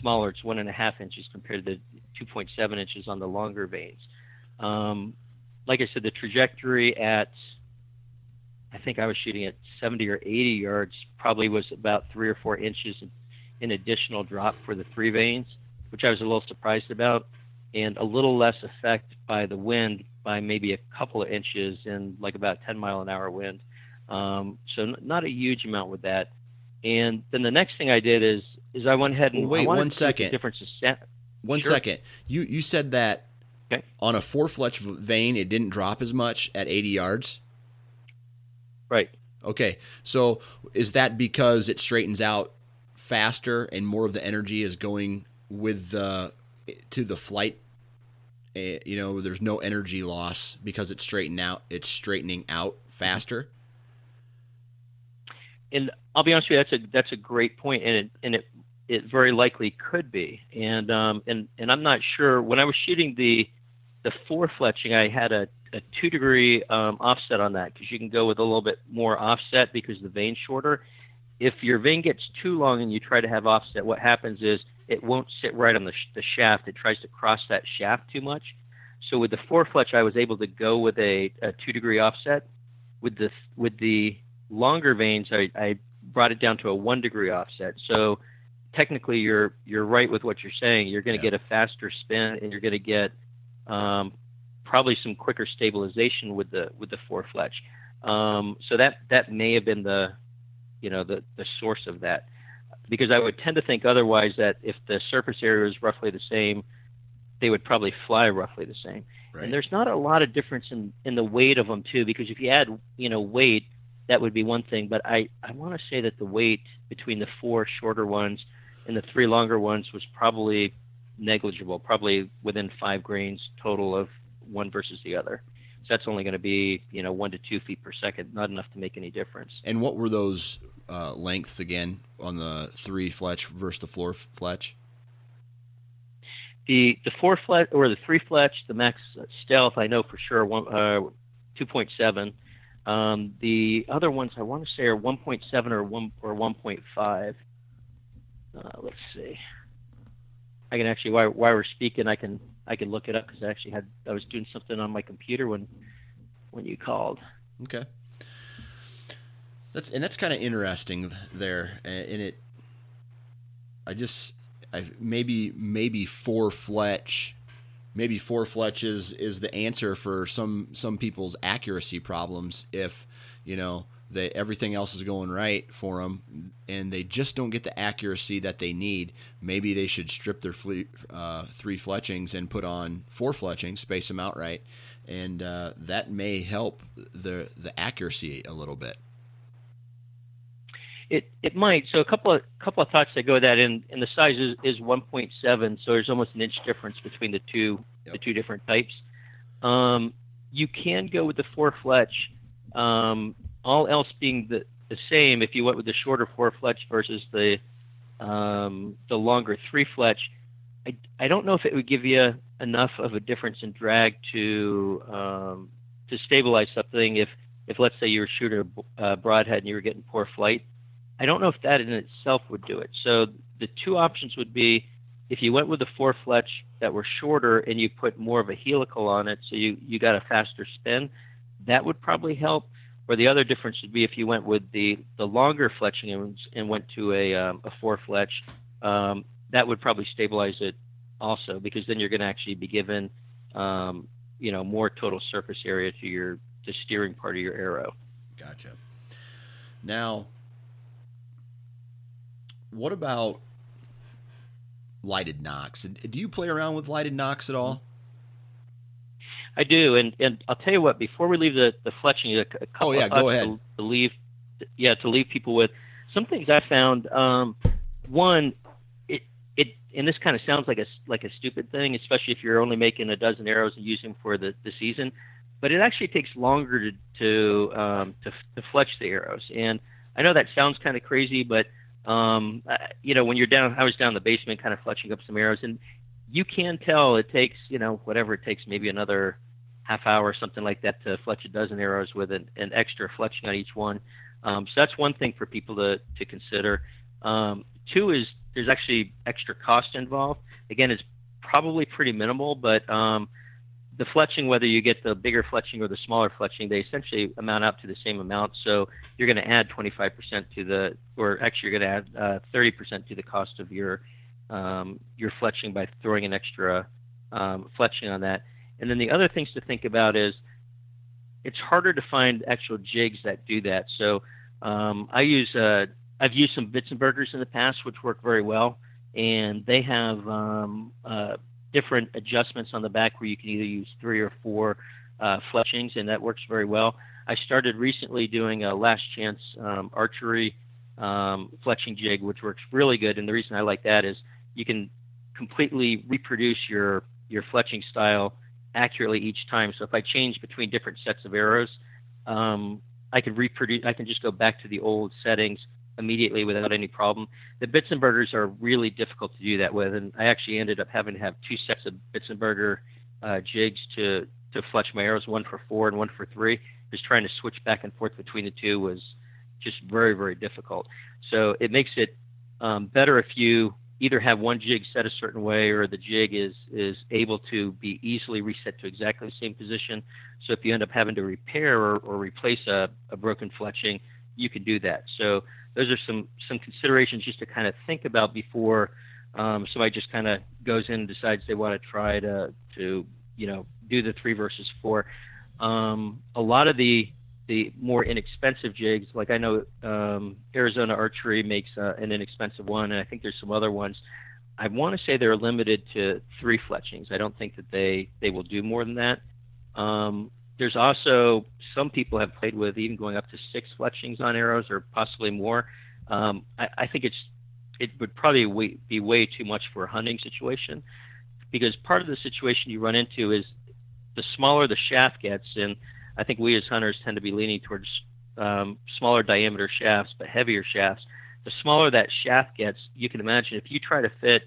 smaller. It's 1.5 inches compared to the 2.7 inches on the longer veins. Like I said, the trajectory at... I think I was shooting at 70 or 80 yards, probably was about 3 or 4 inches in additional drop for the 3 veins, which I was a little surprised about, and a little less effect by the wind by maybe a couple of inches in like about 10-mile-an-hour wind. So not a huge amount with that. And then the next thing I did is I went ahead and... Well, wait, I 1 second. One sure. second. You said that okay. on a 4-fletch vein, it didn't drop as much at 80 yards? Right. Okay. So is that because it straightens out faster and more of the energy is going with to the flight? You know, there's no energy loss because it's straightening out faster. And I'll be honest with you, that's a great point, and it very likely could be. And I'm not sure. When I was shooting the 4 fletching, I had a 2-degree offset on that, because you can go with a little bit more offset because the vein's shorter. If your vein gets too long and you try to have offset, what happens is it won't sit right on the shaft. It tries to cross that shaft too much. So with the 4 fletch, I was able to go with a 2-degree offset. With the longer veins, I brought it down to a 1-degree offset. So technically, you're right with what you're saying. You're going to get a faster spin, and you're going to get probably some quicker stabilization with the 4-fletch. So that may have been the source of that, because I would tend to think otherwise that if the surface area is roughly the same, they would probably fly roughly the same. Right. And there's not a lot of difference in the weight of them too, because if you add, you know, weight, that would be one thing. But I want to say that the weight between the 4 shorter ones and the 3 longer ones was probably negligible, probably within 5 grains total of one versus the other. So that's only going to be, you know, 1 to 2 feet per second, not enough to make any difference. And what were those lengths again on the 3 fletch versus the 4 fletch? The 4 fletch or the 3 fletch, the Max Stealth, I know for sure 2.7. The other ones I want to say are 1.7 or 1.5. Let's see. I can actually, while we're speaking, I can look it up, because I was doing something on my computer when you called. Okay. That's kind of interesting there, and it. I just maybe four fletch, maybe four fletches is the answer for some people's accuracy problems. If you know that everything else is going right for them and they just don't get the accuracy that they need, maybe they should strip their three fletchings and put on four fletchings, space them out right, and that may help the accuracy a little bit. It might. So a couple of thoughts that go with that, and the size is 1.7, so there's almost an inch difference between the two. Yep. The two different types. You can go with the four fletch. All else being the same, if you went with the shorter four fletch versus the longer three fletch, I don't know if it would give you enough of a difference in drag to stabilize something. If let's say you were shooting a broadhead and you were getting poor flight, I don't know if that in itself would do it. So the two options would be if you went with the four fletch that were shorter and you put more of a helical on it, so you got a faster spin, that would probably help. Or the other difference would be if you went with the longer fletching and went to a four fletch, that would probably stabilize it also, because then you're going to actually be given more total surface area to the steering part of your arrow. Gotcha. Now, what about lighted nocks? Do you play around with lighted nocks at all? I do, and I'll tell you what. Before we leave the fletching, a couple of thoughts to leave people with. Some things I found. One, it and this kind of sounds like a stupid thing, especially if you're only making a dozen arrows and using them for the season. But it actually takes longer to fletch the arrows, and I know that sounds kind of crazy, but when you're down, I was down in the basement kind of fletching up some arrows, and you can tell it takes, whatever it takes, maybe another half hour or something like that to fletch a dozen arrows with an extra fletching on each one. So that's one thing for people to consider. Two is there's actually extra cost involved. Again, it's probably pretty minimal, but the fletching, whether you get the bigger fletching or the smaller fletching, they essentially amount up to the same amount. So you're going to add 25% you're going to add 30% to the cost of your fletching by throwing an extra fletching on that. And then the other things to think about is it's harder to find actual jigs that do that. So I've used some Bitzenburgers in the past, which work very well, and they have different adjustments on the back where you can either use three or four fletchings, and that works very well. I started recently doing a Last Chance Archery fletching jig, which works really good, and the reason I like that is you can completely reproduce your fletching style accurately each time. So if I change between different sets of arrows, I can just go back to the old settings immediately without any problem. The Bitzenburgers are really difficult to do that with, and I actually ended up having to have two sets of Bitzenburger jigs to fletch my arrows, one for four and one for three. Just trying to switch back and forth between the two was just very, very difficult. So it makes it better if you either have one jig set a certain way or the jig is able to be easily reset to exactly the same position. So if you end up having to repair or replace a broken fletching, you can do that. So those are some considerations just to kind of think about before somebody just kind of goes in and decides they want to try to do the three versus four. A lot of the more inexpensive jigs, like I know Arizona Archery makes an inexpensive one, and I think there's some other ones. I want to say they're limited to three fletchings. I don't think that they will do more than that. There's also some people have played with even going up to six fletchings on arrows or possibly more. I think it would probably be way too much for a hunting situation, because part of the situation you run into is the smaller the shaft gets, and I think we as hunters tend to be leaning towards smaller diameter shafts, but heavier shafts. The smaller that shaft gets, you can imagine if you try to fit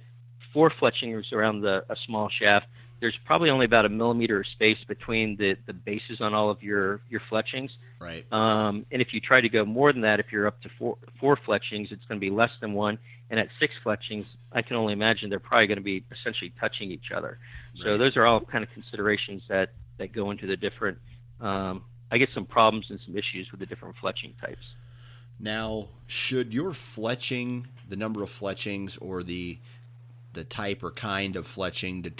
four fletchings around a small shaft, there's probably only about a millimeter of space between the bases on all of your fletchings. Right. And if you try to go more than that, if you're up to four fletchings, it's going to be less than one. And at six fletchings, I can only imagine they're probably going to be essentially touching each other. Right. So those are all kind of considerations that go into the different I get some problems and some issues with the different fletching types. Now, should your fletching, the number of fletchings or the the type or kind of fletching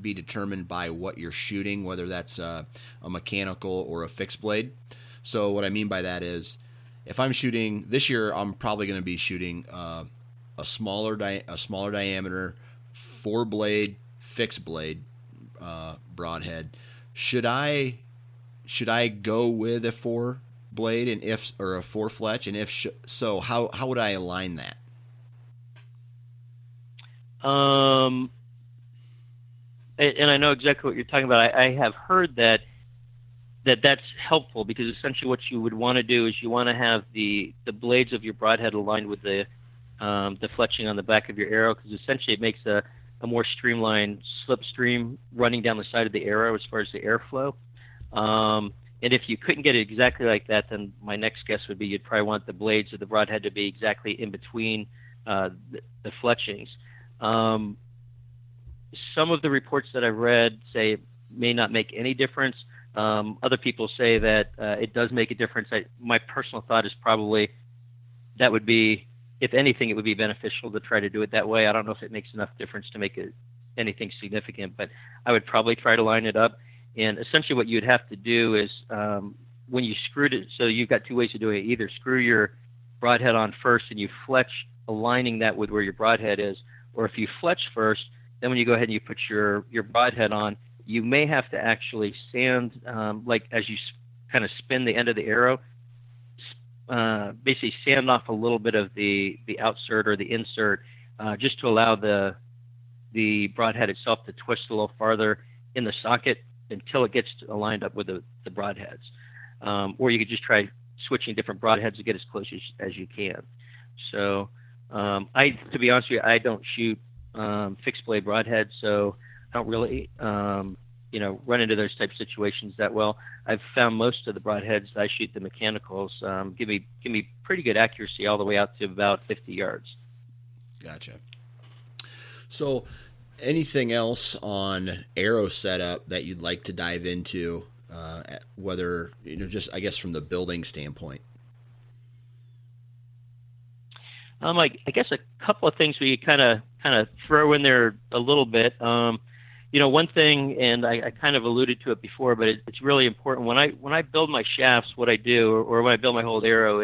be determined by what you're shooting, whether that's a mechanical or a fixed blade. So what I mean by that is, if I'm shooting this year, I'm probably going to be shooting a smaller diameter, 4-blade fixed blade broadhead. Should I go with a 4-blade and or a 4-fletch? And if so, how would I align that? And I know exactly what you're talking about. I have heard that that's helpful, because essentially what you would want to do is you want to have the blades of your broadhead aligned with the fletching on the back of your arrow, because essentially it makes a more streamlined slipstream running down the side of the arrow as far as the airflow. And if you couldn't get it exactly like that, then my next guess would be you'd probably want the blades of the broadhead to be exactly in between the fletchings. Some of the reports that I've read say it may not make any difference. Other people say that it does make a difference. My personal thought is probably that would be, if anything, it would be beneficial to try to do it that way. I don't know if it makes enough difference to make it anything significant, but I would probably try to line it up. And essentially what you'd have to do is when you screwed it, so you've got two ways to do it. Either screw your broadhead on first and you fletch, aligning that with where your broadhead is, or if you fletch first, then when you go ahead and you put your broadhead on, you may have to actually sand, like as you kind of spin the end of the arrow, basically sand off a little bit of the outsert or the insert, just to allow the broadhead itself to twist a little farther in the socket until it gets aligned up with the broadheads. Or you could just try switching different broadheads to get as close as you can. So to be honest with you, I don't shoot fixed blade broadheads, so I don't really run into those type of situations that well. I've found most of the broadheads I shoot, the mechanicals, give me pretty good accuracy all the way out to about 50 yards. Gotcha. So anything else on arrow setup that you'd like to dive into, whether, just I guess from the building standpoint? I guess a couple of things we kind of throw in there a little bit. One thing, and I kind of alluded to it before, but it's really important. When I build my shafts, what I do, or when I build my whole arrow,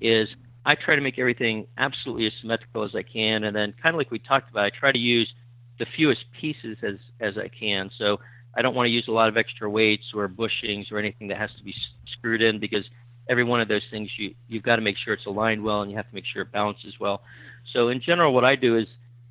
is I try to make everything absolutely as symmetrical as I can, and then kind of like we talked about, I try to use the fewest pieces as I can. So I don't want to use a lot of extra weights or bushings or anything that has to be screwed in, because every one of those things you've got to make sure it's aligned well, and you have to make sure it balances well. So in general, what I do is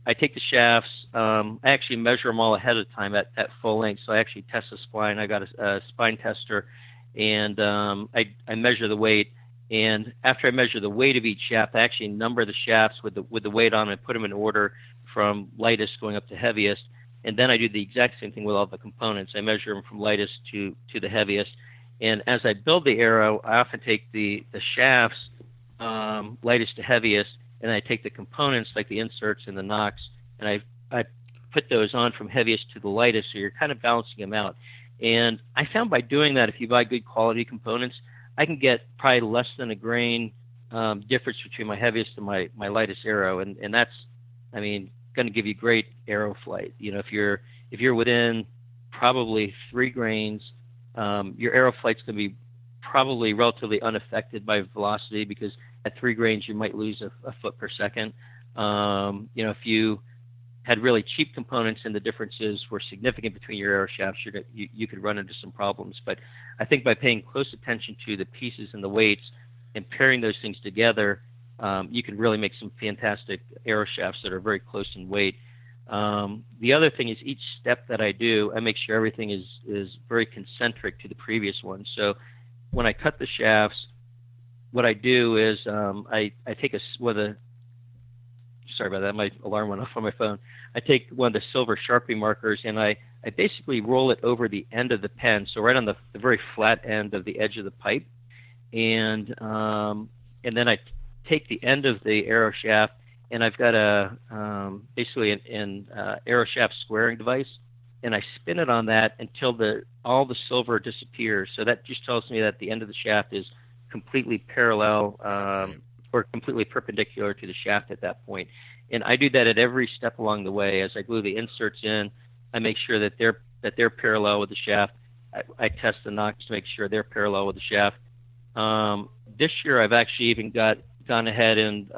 I take the shafts. I actually measure them all ahead of time at full length. So I actually test the spline. I got a spline tester, and I measure the weight. And after I measure the weight of each shaft, I actually number the shafts with the weight on them and put them in order from lightest going up to heaviest. And then I do the exact same thing with all the components. I measure them from lightest to the heaviest. And as I build the arrow, I often take the shafts, lightest to heaviest, and I take the components like the inserts and the nocks, and I put those on from heaviest to the lightest, so you're kind of balancing them out. And I found by doing that, if you buy good quality components, I can get probably less than a grain difference between my heaviest and my lightest arrow, and that's, I mean, going to give you great arrow flight. If you're within probably 3 grains, your arrow flight's going to be probably relatively unaffected by velocity, because at 3 grains you might lose a foot per second. If you had really cheap components and the differences were significant between your arrow shafts, you could run into some problems. But I think by paying close attention to the pieces and the weights and pairing those things together, you can really make some fantastic arrow shafts that are very close in weight. The other thing is, each step that I do, I make sure everything is very concentric to the previous one. So when I cut the shafts, what I do is I take sorry about that, my alarm went off on my phone. I take one of the silver Sharpie markers, and I basically roll it over the end of the pen, so right on the very flat end of the edge of the pipe. And then I take the end of the arrow shaft, and I've got basically an arrow shaft squaring device, and I spin it on that until all the silver disappears. So that just tells me that the end of the shaft is completely parallel or completely perpendicular to the shaft at that point. And I do that at every step along the way. As I glue the inserts in, I make sure that they're parallel with the shaft. I test the nocks to make sure they're parallel with the shaft. This year, I've actually even gone ahead and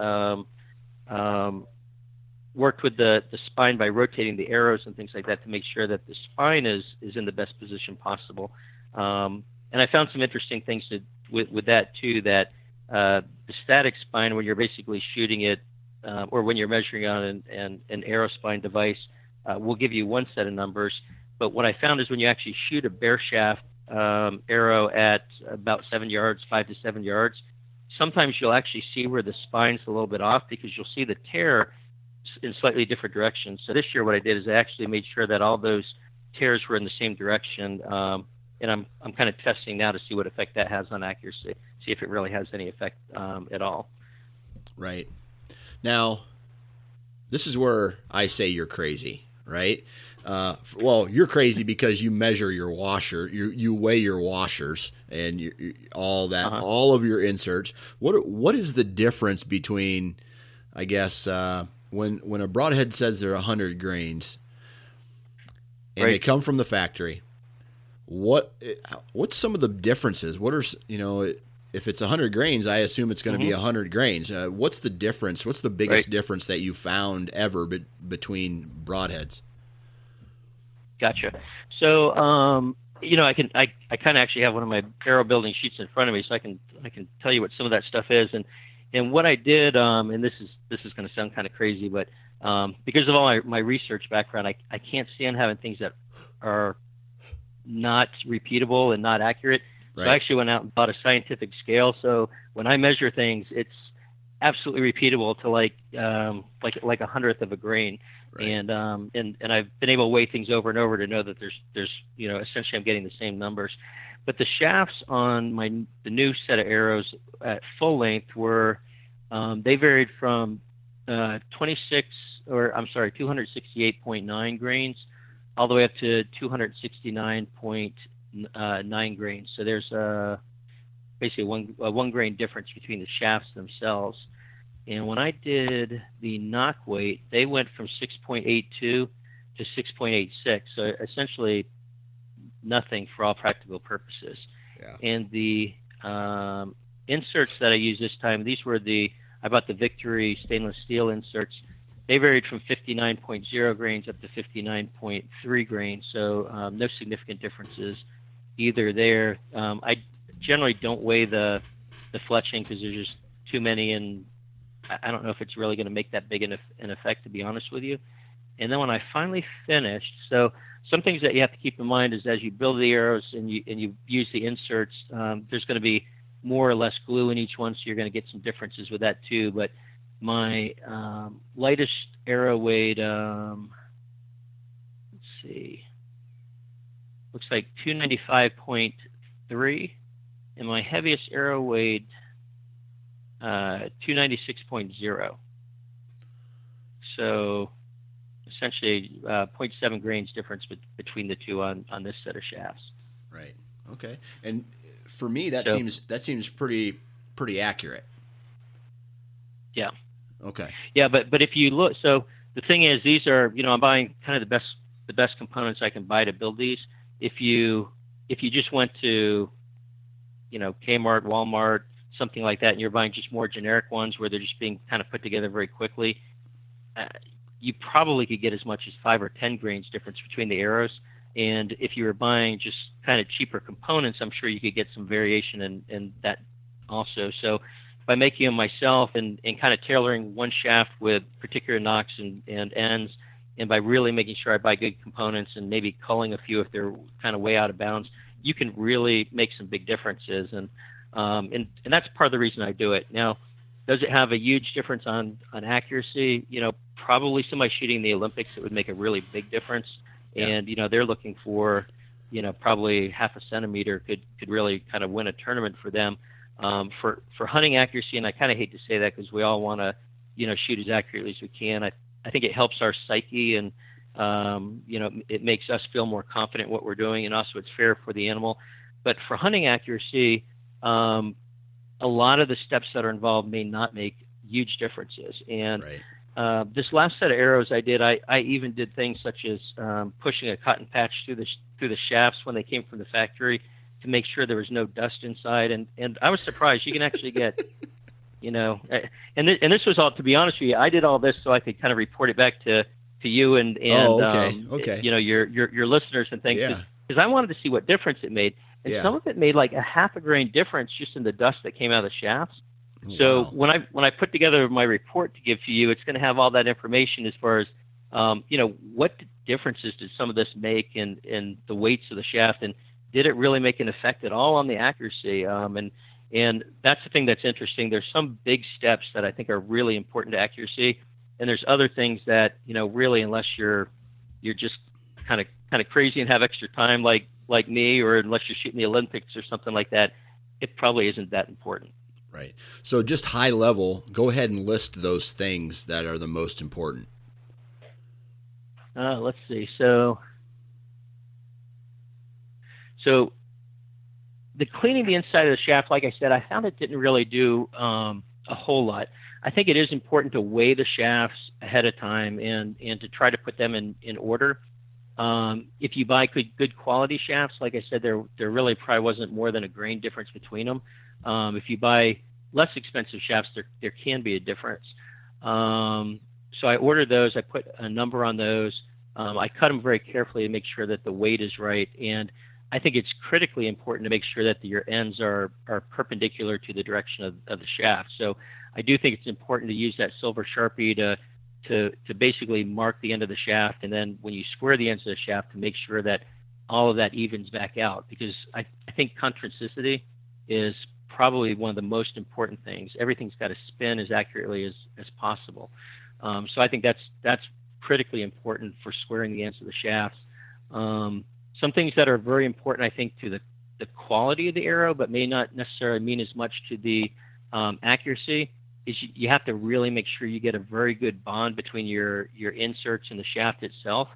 worked with the spine by rotating the arrows and things like that to make sure that the spine is in the best position possible. And I found some interesting things with that too, that the static spine, when you're basically shooting it or when you're measuring on an arrow spine device, will give you one set of numbers. But what I found is when you actually shoot a bare shaft arrow at about 7 yards, 5 to 7 yards, sometimes you'll actually see where the spine's a little bit off because you'll see the tear in slightly different directions. So this year what I did is I actually made sure that all those tears were in the same direction, and I'm kind of testing now to see what effect that has on accuracy, see if it really has any effect at all. Right. Now, this is where I say you're crazy, right? Well, you're crazy because you measure your washer, you weigh your washers and you all that, all of your inserts. What is the difference between, I guess, when a broadhead says they're 100 grains and right. They come from the factory, what's some of the differences? What are, if it's 100 grains, I assume it's going to be 100 grains. What's the difference? What's the biggest difference that you found ever between broadheads? Gotcha. So, I kind of actually have one of my barrel building sheets in front of me, so I can tell you what some of that stuff is. And what I did, and this is going to sound kind of crazy, but because of all my research background, I can't stand having things that are not repeatable and not accurate. Right. So I actually went out and bought a scientific scale. So when I measure things, it's absolutely repeatable to like 100th of a grain. Right. And I've been able to weigh things over and over to know that there's essentially I'm getting the same numbers. But the shafts on the new set of arrows at full length were they varied from 268.9 grains all the way up to 269.9 grains. So there's basically one grain difference between the shafts themselves. And when I did the knock weight, they went from 6.82 to 6.86. So essentially nothing for all practical purposes. Yeah. And the inserts that I used this time, I bought the Victory stainless steel inserts. They varied from 59.0 grains up to 59.3 grains. So no significant differences either there. I generally don't weigh the fletching because there's just too many, and I don't know if it's really going to make that big an effect, to be honest with you. And then when I finally finished, so some things that you have to keep in mind is as you build the arrows and you use the inserts, there's going to be more or less glue in each one, so you're going to get some differences with that too. But my lightest arrow weighed, looks like 295.3, and my heaviest arrow weighed 296.0. So essentially 0.7 grains difference between the two on this set of shafts. Right. Okay. And for me, that seems pretty accurate. Yeah. Okay. Yeah, but if you look, so the thing is, these are I'm buying kind of the best components I can buy to build these. If you just went to Kmart, Walmart, something like that, and you're buying just more generic ones where they're just being kind of put together very quickly, you probably could get as much as 5 or 10 grains difference between the arrows. And if you were buying just kind of cheaper components, I'm sure you could get some variation in that also. So by making them myself and kind of tailoring one shaft with particular nocks and ends, and by really making sure I buy good components and maybe culling a few if they're kind of way out of bounds, you can really make some big differences. And that's part of the reason I do it. Now, does it have a huge difference on accuracy? Probably somebody shooting the Olympics, it would make a really big difference. Yeah. And, they're looking for, probably half a centimeter could really kind of win a tournament for them. For hunting accuracy, and I kind of hate to say that because we all want to, shoot as accurately as we can. I think it helps our psyche and, it makes us feel more confident what we're doing, and also it's fair for the animal. But for hunting accuracy, a lot of the steps that are involved may not make huge differences. And, right. This last set of arrows I did, I even did things such as pushing a cotton patch through the shafts when they came from the factory to make sure there was no dust inside. And I was surprised you can actually get, you know, and this was all, to be honest with you, I did all this so I could kind of report it back to you and you know, your listeners and things. Yeah. Because I wanted to see what difference it made. And some of it made like a half a grain difference just in the dust that came out of the shafts. So when I put together my report to give to you, it's going to have all that information as far as, you know, what differences did some of this make in the weights of the shaft, and did it really make an effect at all on the accuracy? And that's the thing that's interesting. There's some big steps that I think are really important to accuracy, and there's other things that, you know, really, unless you're just kind of crazy and have extra time like me, or unless you're shooting the Olympics or something like that, it probably isn't that important. Right. So just high level, go ahead and list those things that are the most important. Let's see. So the cleaning the inside of the shaft, like I said, I found it didn't really do a whole lot. I think it is important to weigh the shafts ahead of time and to try to put them in order. If you buy good quality shafts, like I said, there really probably wasn't more than a grain difference between them. If you buy less expensive shafts, there can be a difference. So I ordered those. I put a number on those. I cut them very carefully to make sure that the weight is right. And I think it's critically important to make sure that your ends are perpendicular to the direction of the shaft. So I do think it's important to use that silver Sharpie to basically mark the end of the shaft. And then when you square the ends of the shaft, to make sure that all of that evens back out, because I think concentricity is probably one of the most important things. Everything's got to spin as accurately as possible. So I think that's critically important for squaring the ends of the shafts. Some things that are very important, I think, to the quality of the arrow, but may not necessarily mean as much to the accuracy, is you have to really make sure you get a very good bond between your inserts and the shaft itself.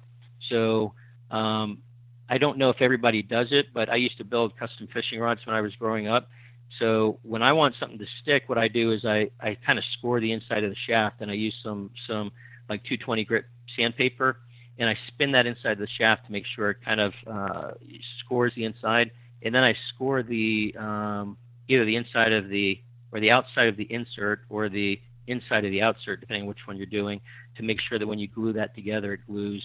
So I don't know if everybody does it, but I used to build custom fishing rods when I was growing up. So when I want something to stick, what I do is I kind of score the inside of the shaft, and I use some like 220 grit sandpaper, and I spin that inside of the shaft to make sure it kind of scores the inside. And then I score the either the inside of the or the outside of the insert or the inside of the outsert, depending on which one you're doing, to make sure that when you glue that together, it glues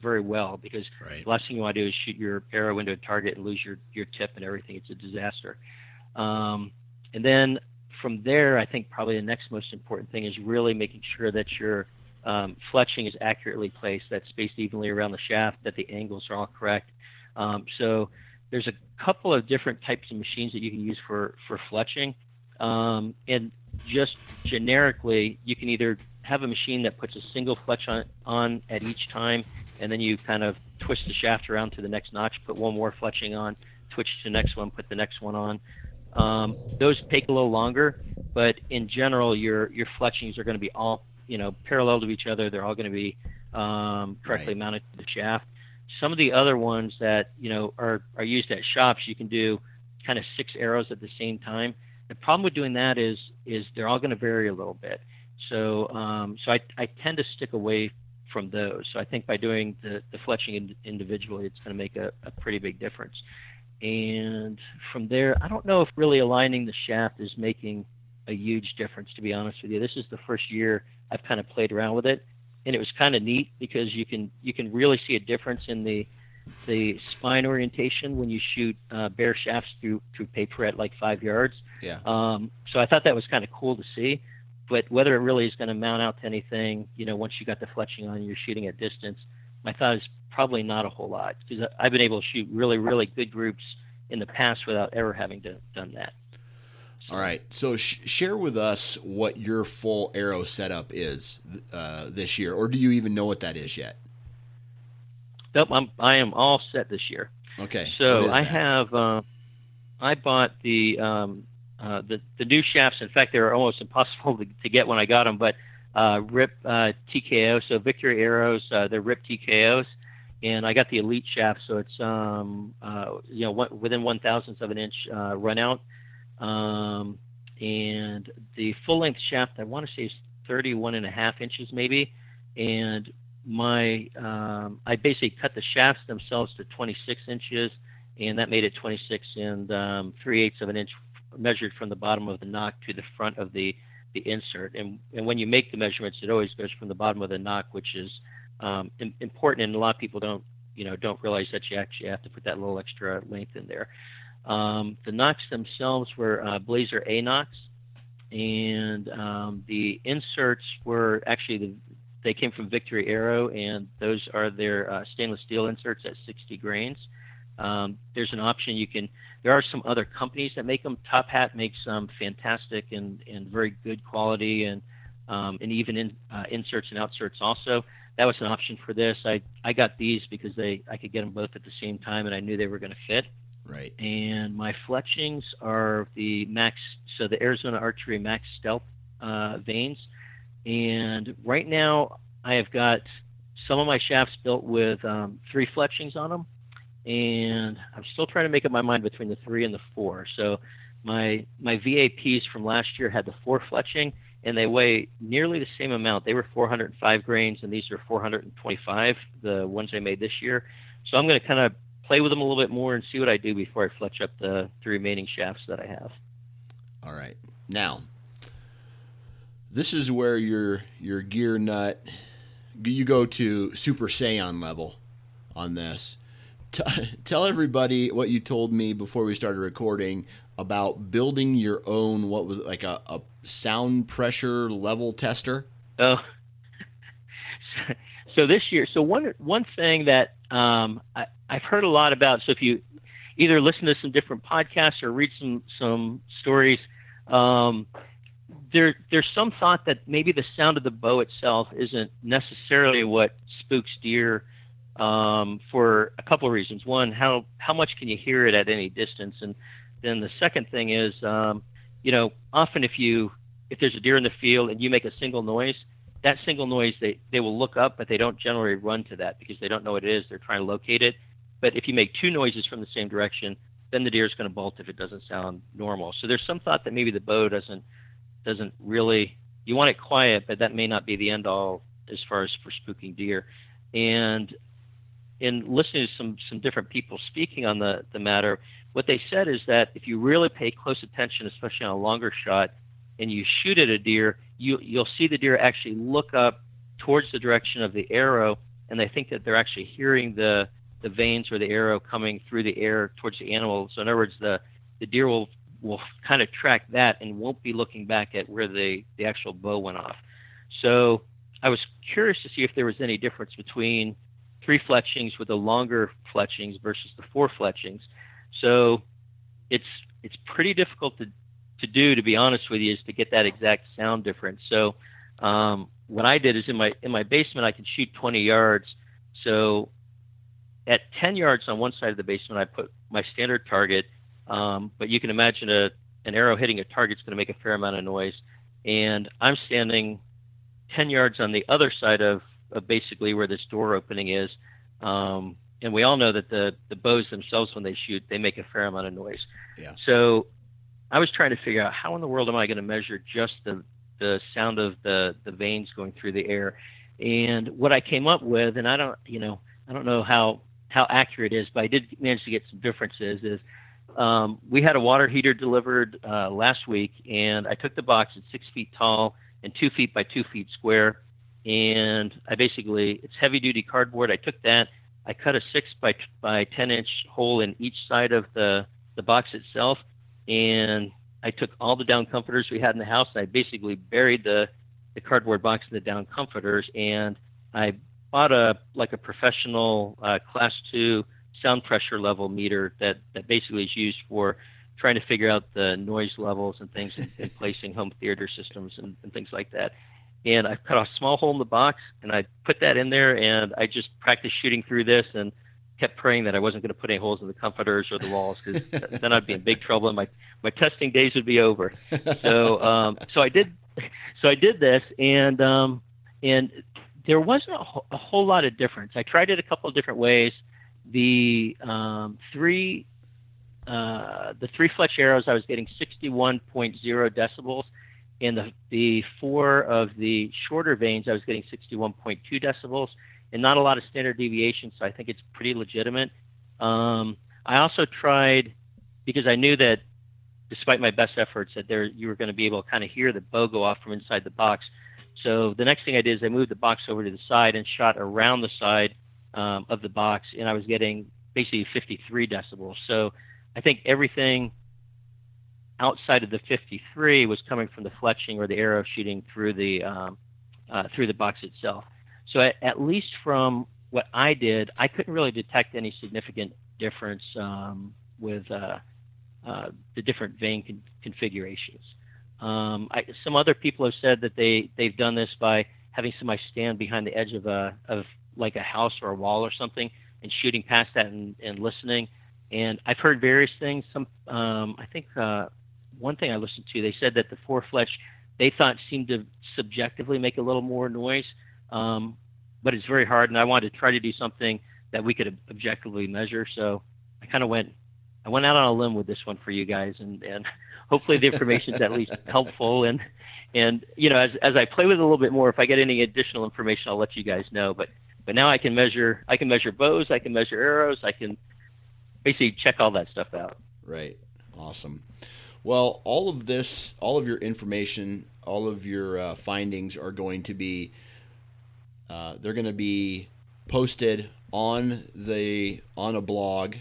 very well, because right. The last thing you want to do is shoot your arrow into a target and lose your tip and everything. It's a disaster. And then from there, I think probably the next most important thing is really making sure that your fletching is accurately placed, that's spaced evenly around the shaft, that the angles are all correct. So there's a couple of different types of machines that you can use for fletching. And just generically, you can either have a machine that puts a single fletch on at each time, and then you kind of twist the shaft around to the next notch, put one more fletching on, twitch to the next one, put the next one on. Those take a little longer, but in general, your fletchings are going to be all, you know, parallel to each other. They're all going to be correctly mounted to the shaft. Some of the other ones that, you know, are used at shops, you can do kind of 6 arrows at the same time. The problem with doing that is they're all going to vary a little bit. So I tend to stick away from those. So I think by doing the fletching individually, it's going to make a pretty big difference. And from there, I don't know if really aligning the shaft is making a huge difference, to be honest with you. This is the first year I've kind of played around with it, and it was kind of neat because you can really see a difference in the spine orientation when you shoot bare shafts through paper at like 5 yards. Yeah. So I thought that was kind of cool to see, but whether it really is going to mount out to anything, you know, once you got the fletching on, you're shooting at distance, my thought is probably not a whole lot, because I've been able to shoot really, really good groups in the past without ever having done that. So. All right. So share with us what your full arrow setup is this year, or do you even know what that is yet? Nope, I am all set this year. Okay. So I have, I bought the new shafts. In fact, they were almost impossible to get when I got them. But RIP TKO, so Victory arrows, they're RIP TKOs, and I got the Elite shaft. So it's you know, within 1,000th of an inch run out, and the full length shaft I want to say is 31.5 inches maybe, and my I basically cut the shafts themselves to 26 inches, and that made it 26 and 3/8 of an inch measured from the bottom of the nock to the front of the insert. And when you make the measurements, it always goes from the bottom of the nock, which is important, and a lot of people don't realize that you actually have to put that little extra length in there. The nocks themselves were Blazer A nocks, and the inserts were actually they came from Victory Arrow, and those are their stainless steel inserts at 60 grains. There's an option there are some other companies that make them. Top Hat makes some fantastic and very good quality, and even in inserts and outserts also. That was an option for this. I got these because I could get them both at the same time, and I knew they were going to fit. Right. And my fletchings are the Max, so the Arizona Archery Max Stealth vanes. And right now I have got some of my shafts built with 3 fletchings on them, and I'm still trying to make up my mind between the 3 and the 4. So my VAPs from last year had the 4 fletching, and they weigh nearly the same amount. They were 405 grains, and these are 425, the ones I made this year. So I'm going to kind of play with them a little bit more and see what I do before I fletch up the remaining shafts that I have. All right. Now, this is where your gear nut, you go to Super Saiyan level on this. Tell everybody what you told me before we started recording about building your own, what was it, like a sound pressure level tester? Oh, so this year, so one thing that I've heard a lot about, so if you either listen to some different podcasts or read some stories, there's some thought that maybe the sound of the bow itself isn't necessarily what spooks deer, for a couple of reasons. One, how much can you hear it at any distance? And then the second thing is, often if there's a deer in the field and you make a single noise, that single noise, they will look up, but they don't generally run to that because they don't know what it is. They're trying to locate it. But if you make 2 noises from the same direction, then the deer is going to bolt if it doesn't sound normal. So there's some thought that maybe the bow doesn't really, you want it quiet, but that may not be the end all as far as for spooking deer. And in listening to some different people speaking on the matter, what they said is that if you really pay close attention, especially on a longer shot, and you shoot at a deer, you'll see the deer actually look up towards the direction of the arrow, and they think that they're actually hearing the vanes or the arrow coming through the air towards the animal. So in other words, the deer will kind of track that and won't be looking back at where the actual bow went off. So I was curious to see if there was any difference between 3 fletchings with the longer fletchings versus the 4 fletchings. So it's pretty difficult to do, to be honest with you, is to get that exact sound difference. So what I did is in my basement, I could shoot 20 yards. So at 10 yards on one side of the basement, I put my standard target. But you can imagine an arrow hitting a target is going to make a fair amount of noise. And I'm standing 10 yards on the other side of basically where this door opening is. And we all know that the bows themselves, when they shoot, they make a fair amount of noise. Yeah. So I was trying to figure out how in the world am I going to measure just the sound of the vanes going through the air. And what I came up with, and I don't know how accurate it is, but I did manage to get some differences, is we had a water heater delivered last week, and I took the box, it's 6 feet tall and 2 feet by 2 feet square. And I basically, it's heavy duty cardboard. I took that, I cut a 6 by 10 inch hole in each side of the box itself. And I took all the down comforters we had in the house, and I basically buried the cardboard box in the down comforters. And I bought a professional class 2 sound pressure level meter that basically is used for trying to figure out the noise levels and things and placing home theater systems and things like that. And I cut a small hole in the box, and I put that in there, and I just practiced shooting through this and kept praying that I wasn't going to put any holes in the comforters or the walls, because then I'd be in big trouble and my testing days would be over. So I did this, and there wasn't a whole lot of difference. I tried it a couple of different ways. The three fletch arrows, I was getting 61.0 decibels, In the four of the shorter veins, I was getting 61.2 decibels and not a lot of standard deviation, so I think it's pretty legitimate. I also tried, because I knew that despite my best efforts that you were going to be able to kind of hear the bow go off from inside the box. So the next thing I did is I moved the box over to the side and shot around the side of the box, and I was getting basically 53 decibels. So I think everything outside of the 53 was coming from the fletching or the arrow shooting through the box itself. So at least from what I did, I couldn't really detect any significant difference with the different vein configurations. Some other people have said that they've done this by having somebody stand behind the edge of like a house or a wall or something and shooting past that and listening. And I've heard various things. Some I think one thing I listened to, they said that the four fletch they thought seemed to subjectively make a little more noise, but it's very hard. And I wanted to try to do something that we could objectively measure. So I kind of went out on a limb with this one for you guys, and hopefully the information is at least helpful. And you know, as I play with it a little bit more, if I get any additional information, I'll let you guys know. But now I can measure bows, I can measure arrows, I can basically check all that stuff out. Right. Awesome. Well, all of this, all of your information, all of your findings are going to be they're going to be posted on a blog.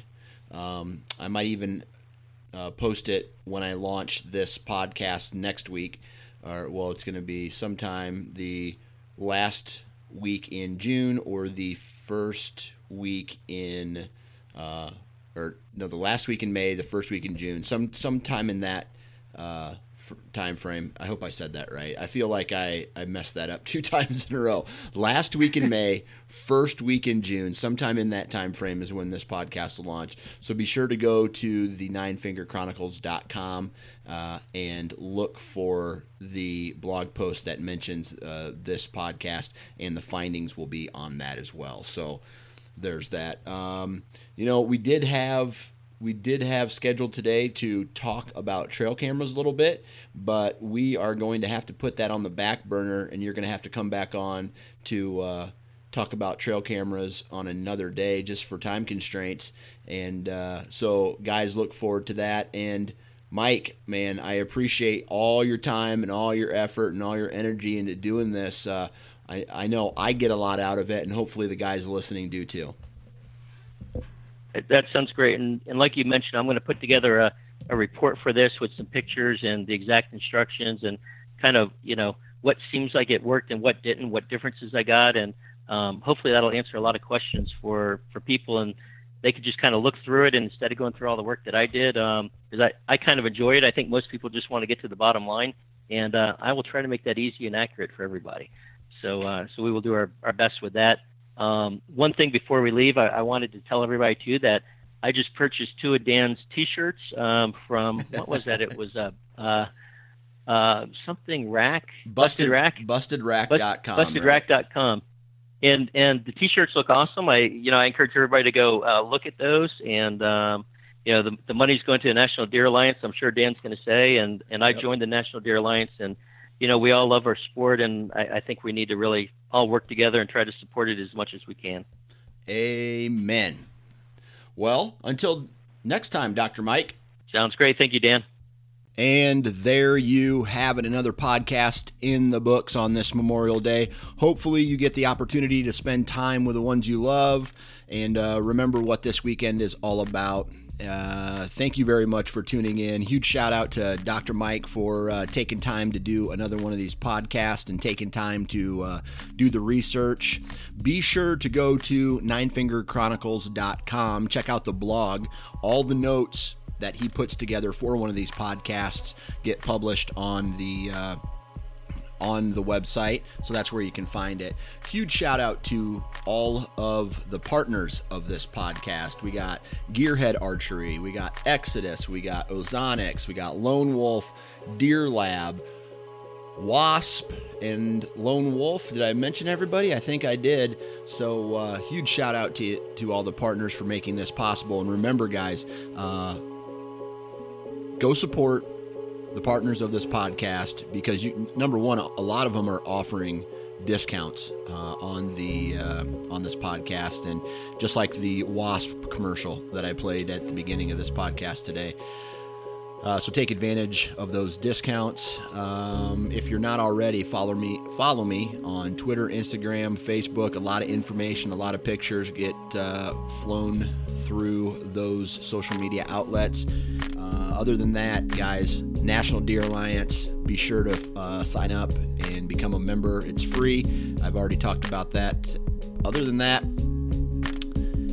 I might even post it when I launch this podcast next week. Well, it's going to be sometime the last week in June or the first week in, the last week in May, the first week in June, sometime in that time frame. I hope I said that right. I feel like I messed that up 2 times in a row. Last week in May, first week in June, sometime in that time frame is when this podcast will launch. So be sure to go to the ninefingerchronicles.com and look for the blog post that mentions this podcast, and the findings will be on that as well. So there's that. You know, we did have scheduled today to talk about trail cameras a little bit, but we are going to have to put that on the back burner, and you're going to have to come back on to talk about trail cameras on another day just for time constraints. And so, guys, look forward to that. And Mike, man, I appreciate all your time and all your effort and all your energy into doing this. I know I get a lot out of it, and hopefully the guys listening do too. That sounds great. And like you mentioned, I'm going to put together a report for this with some pictures and the exact instructions and kind of, you know, what seems like it worked and what didn't, what differences I got. And hopefully that'll answer a lot of questions for people. And they could just kind of look through it, and instead of going through all the work that I did, because I kind of enjoy it. I think most people just want to get to the bottom line. And I will try to make that easy and accurate for everybody. So we will do our best with that. One thing before we leave, I wanted to tell everybody too that I just purchased 2 of Dan's T-shirts from what was that? It was something rack, BustedRack.com, and the T-shirts look awesome. I encourage everybody to go look at those, and the money's going to the National Deer Alliance. I'm sure Dan's going to say, and I joined the National Deer Alliance, and you know, we all love our sport, and I think we need to really all work together and try to support it as much as we can. Amen. Well, until next time, Dr. Mike. Sounds great. Thank you, Dan. And there you have it, another podcast in the books on this Memorial Day. Hopefully you get the opportunity to spend time with the ones you love, and remember what this weekend is all about. Thank you very much for tuning in. Huge shout out to Dr. Mike for taking time to do another one of these podcasts and taking time to do the research. Be sure to go to ninefingerchronicles.com. Check out the blog. All the notes that he puts together for one of these podcasts get published on the website, so that's where you can find it. Huge shout out to all of the partners of this podcast. We got Gearhead Archery, we got Exodus, we got Ozonics, we got Lone Wolf, Deer Lab, Wasp, and Lone Wolf. Did I mention everybody? I think I did. So huge shout out to all the partners for making this possible. And remember, guys, go support the partners of this podcast, because number one, a lot of them are offering discounts on this podcast, and just like the Wasp commercial that I played at the beginning of this podcast today. So take advantage of those discounts. If you're not already, follow me on Twitter, Instagram, Facebook. A lot of information, a lot of pictures get flown through those social media outlets. Other than that, guys, National Deer Alliance, be sure to sign up and become a member. It's free. I've already talked about that. Other than that,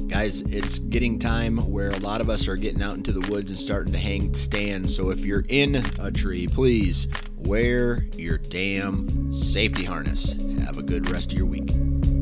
guys, it's getting time where a lot of us are getting out into the woods and starting to hang stands. So if you're in a tree, please wear your damn safety harness. Have a good rest of your week.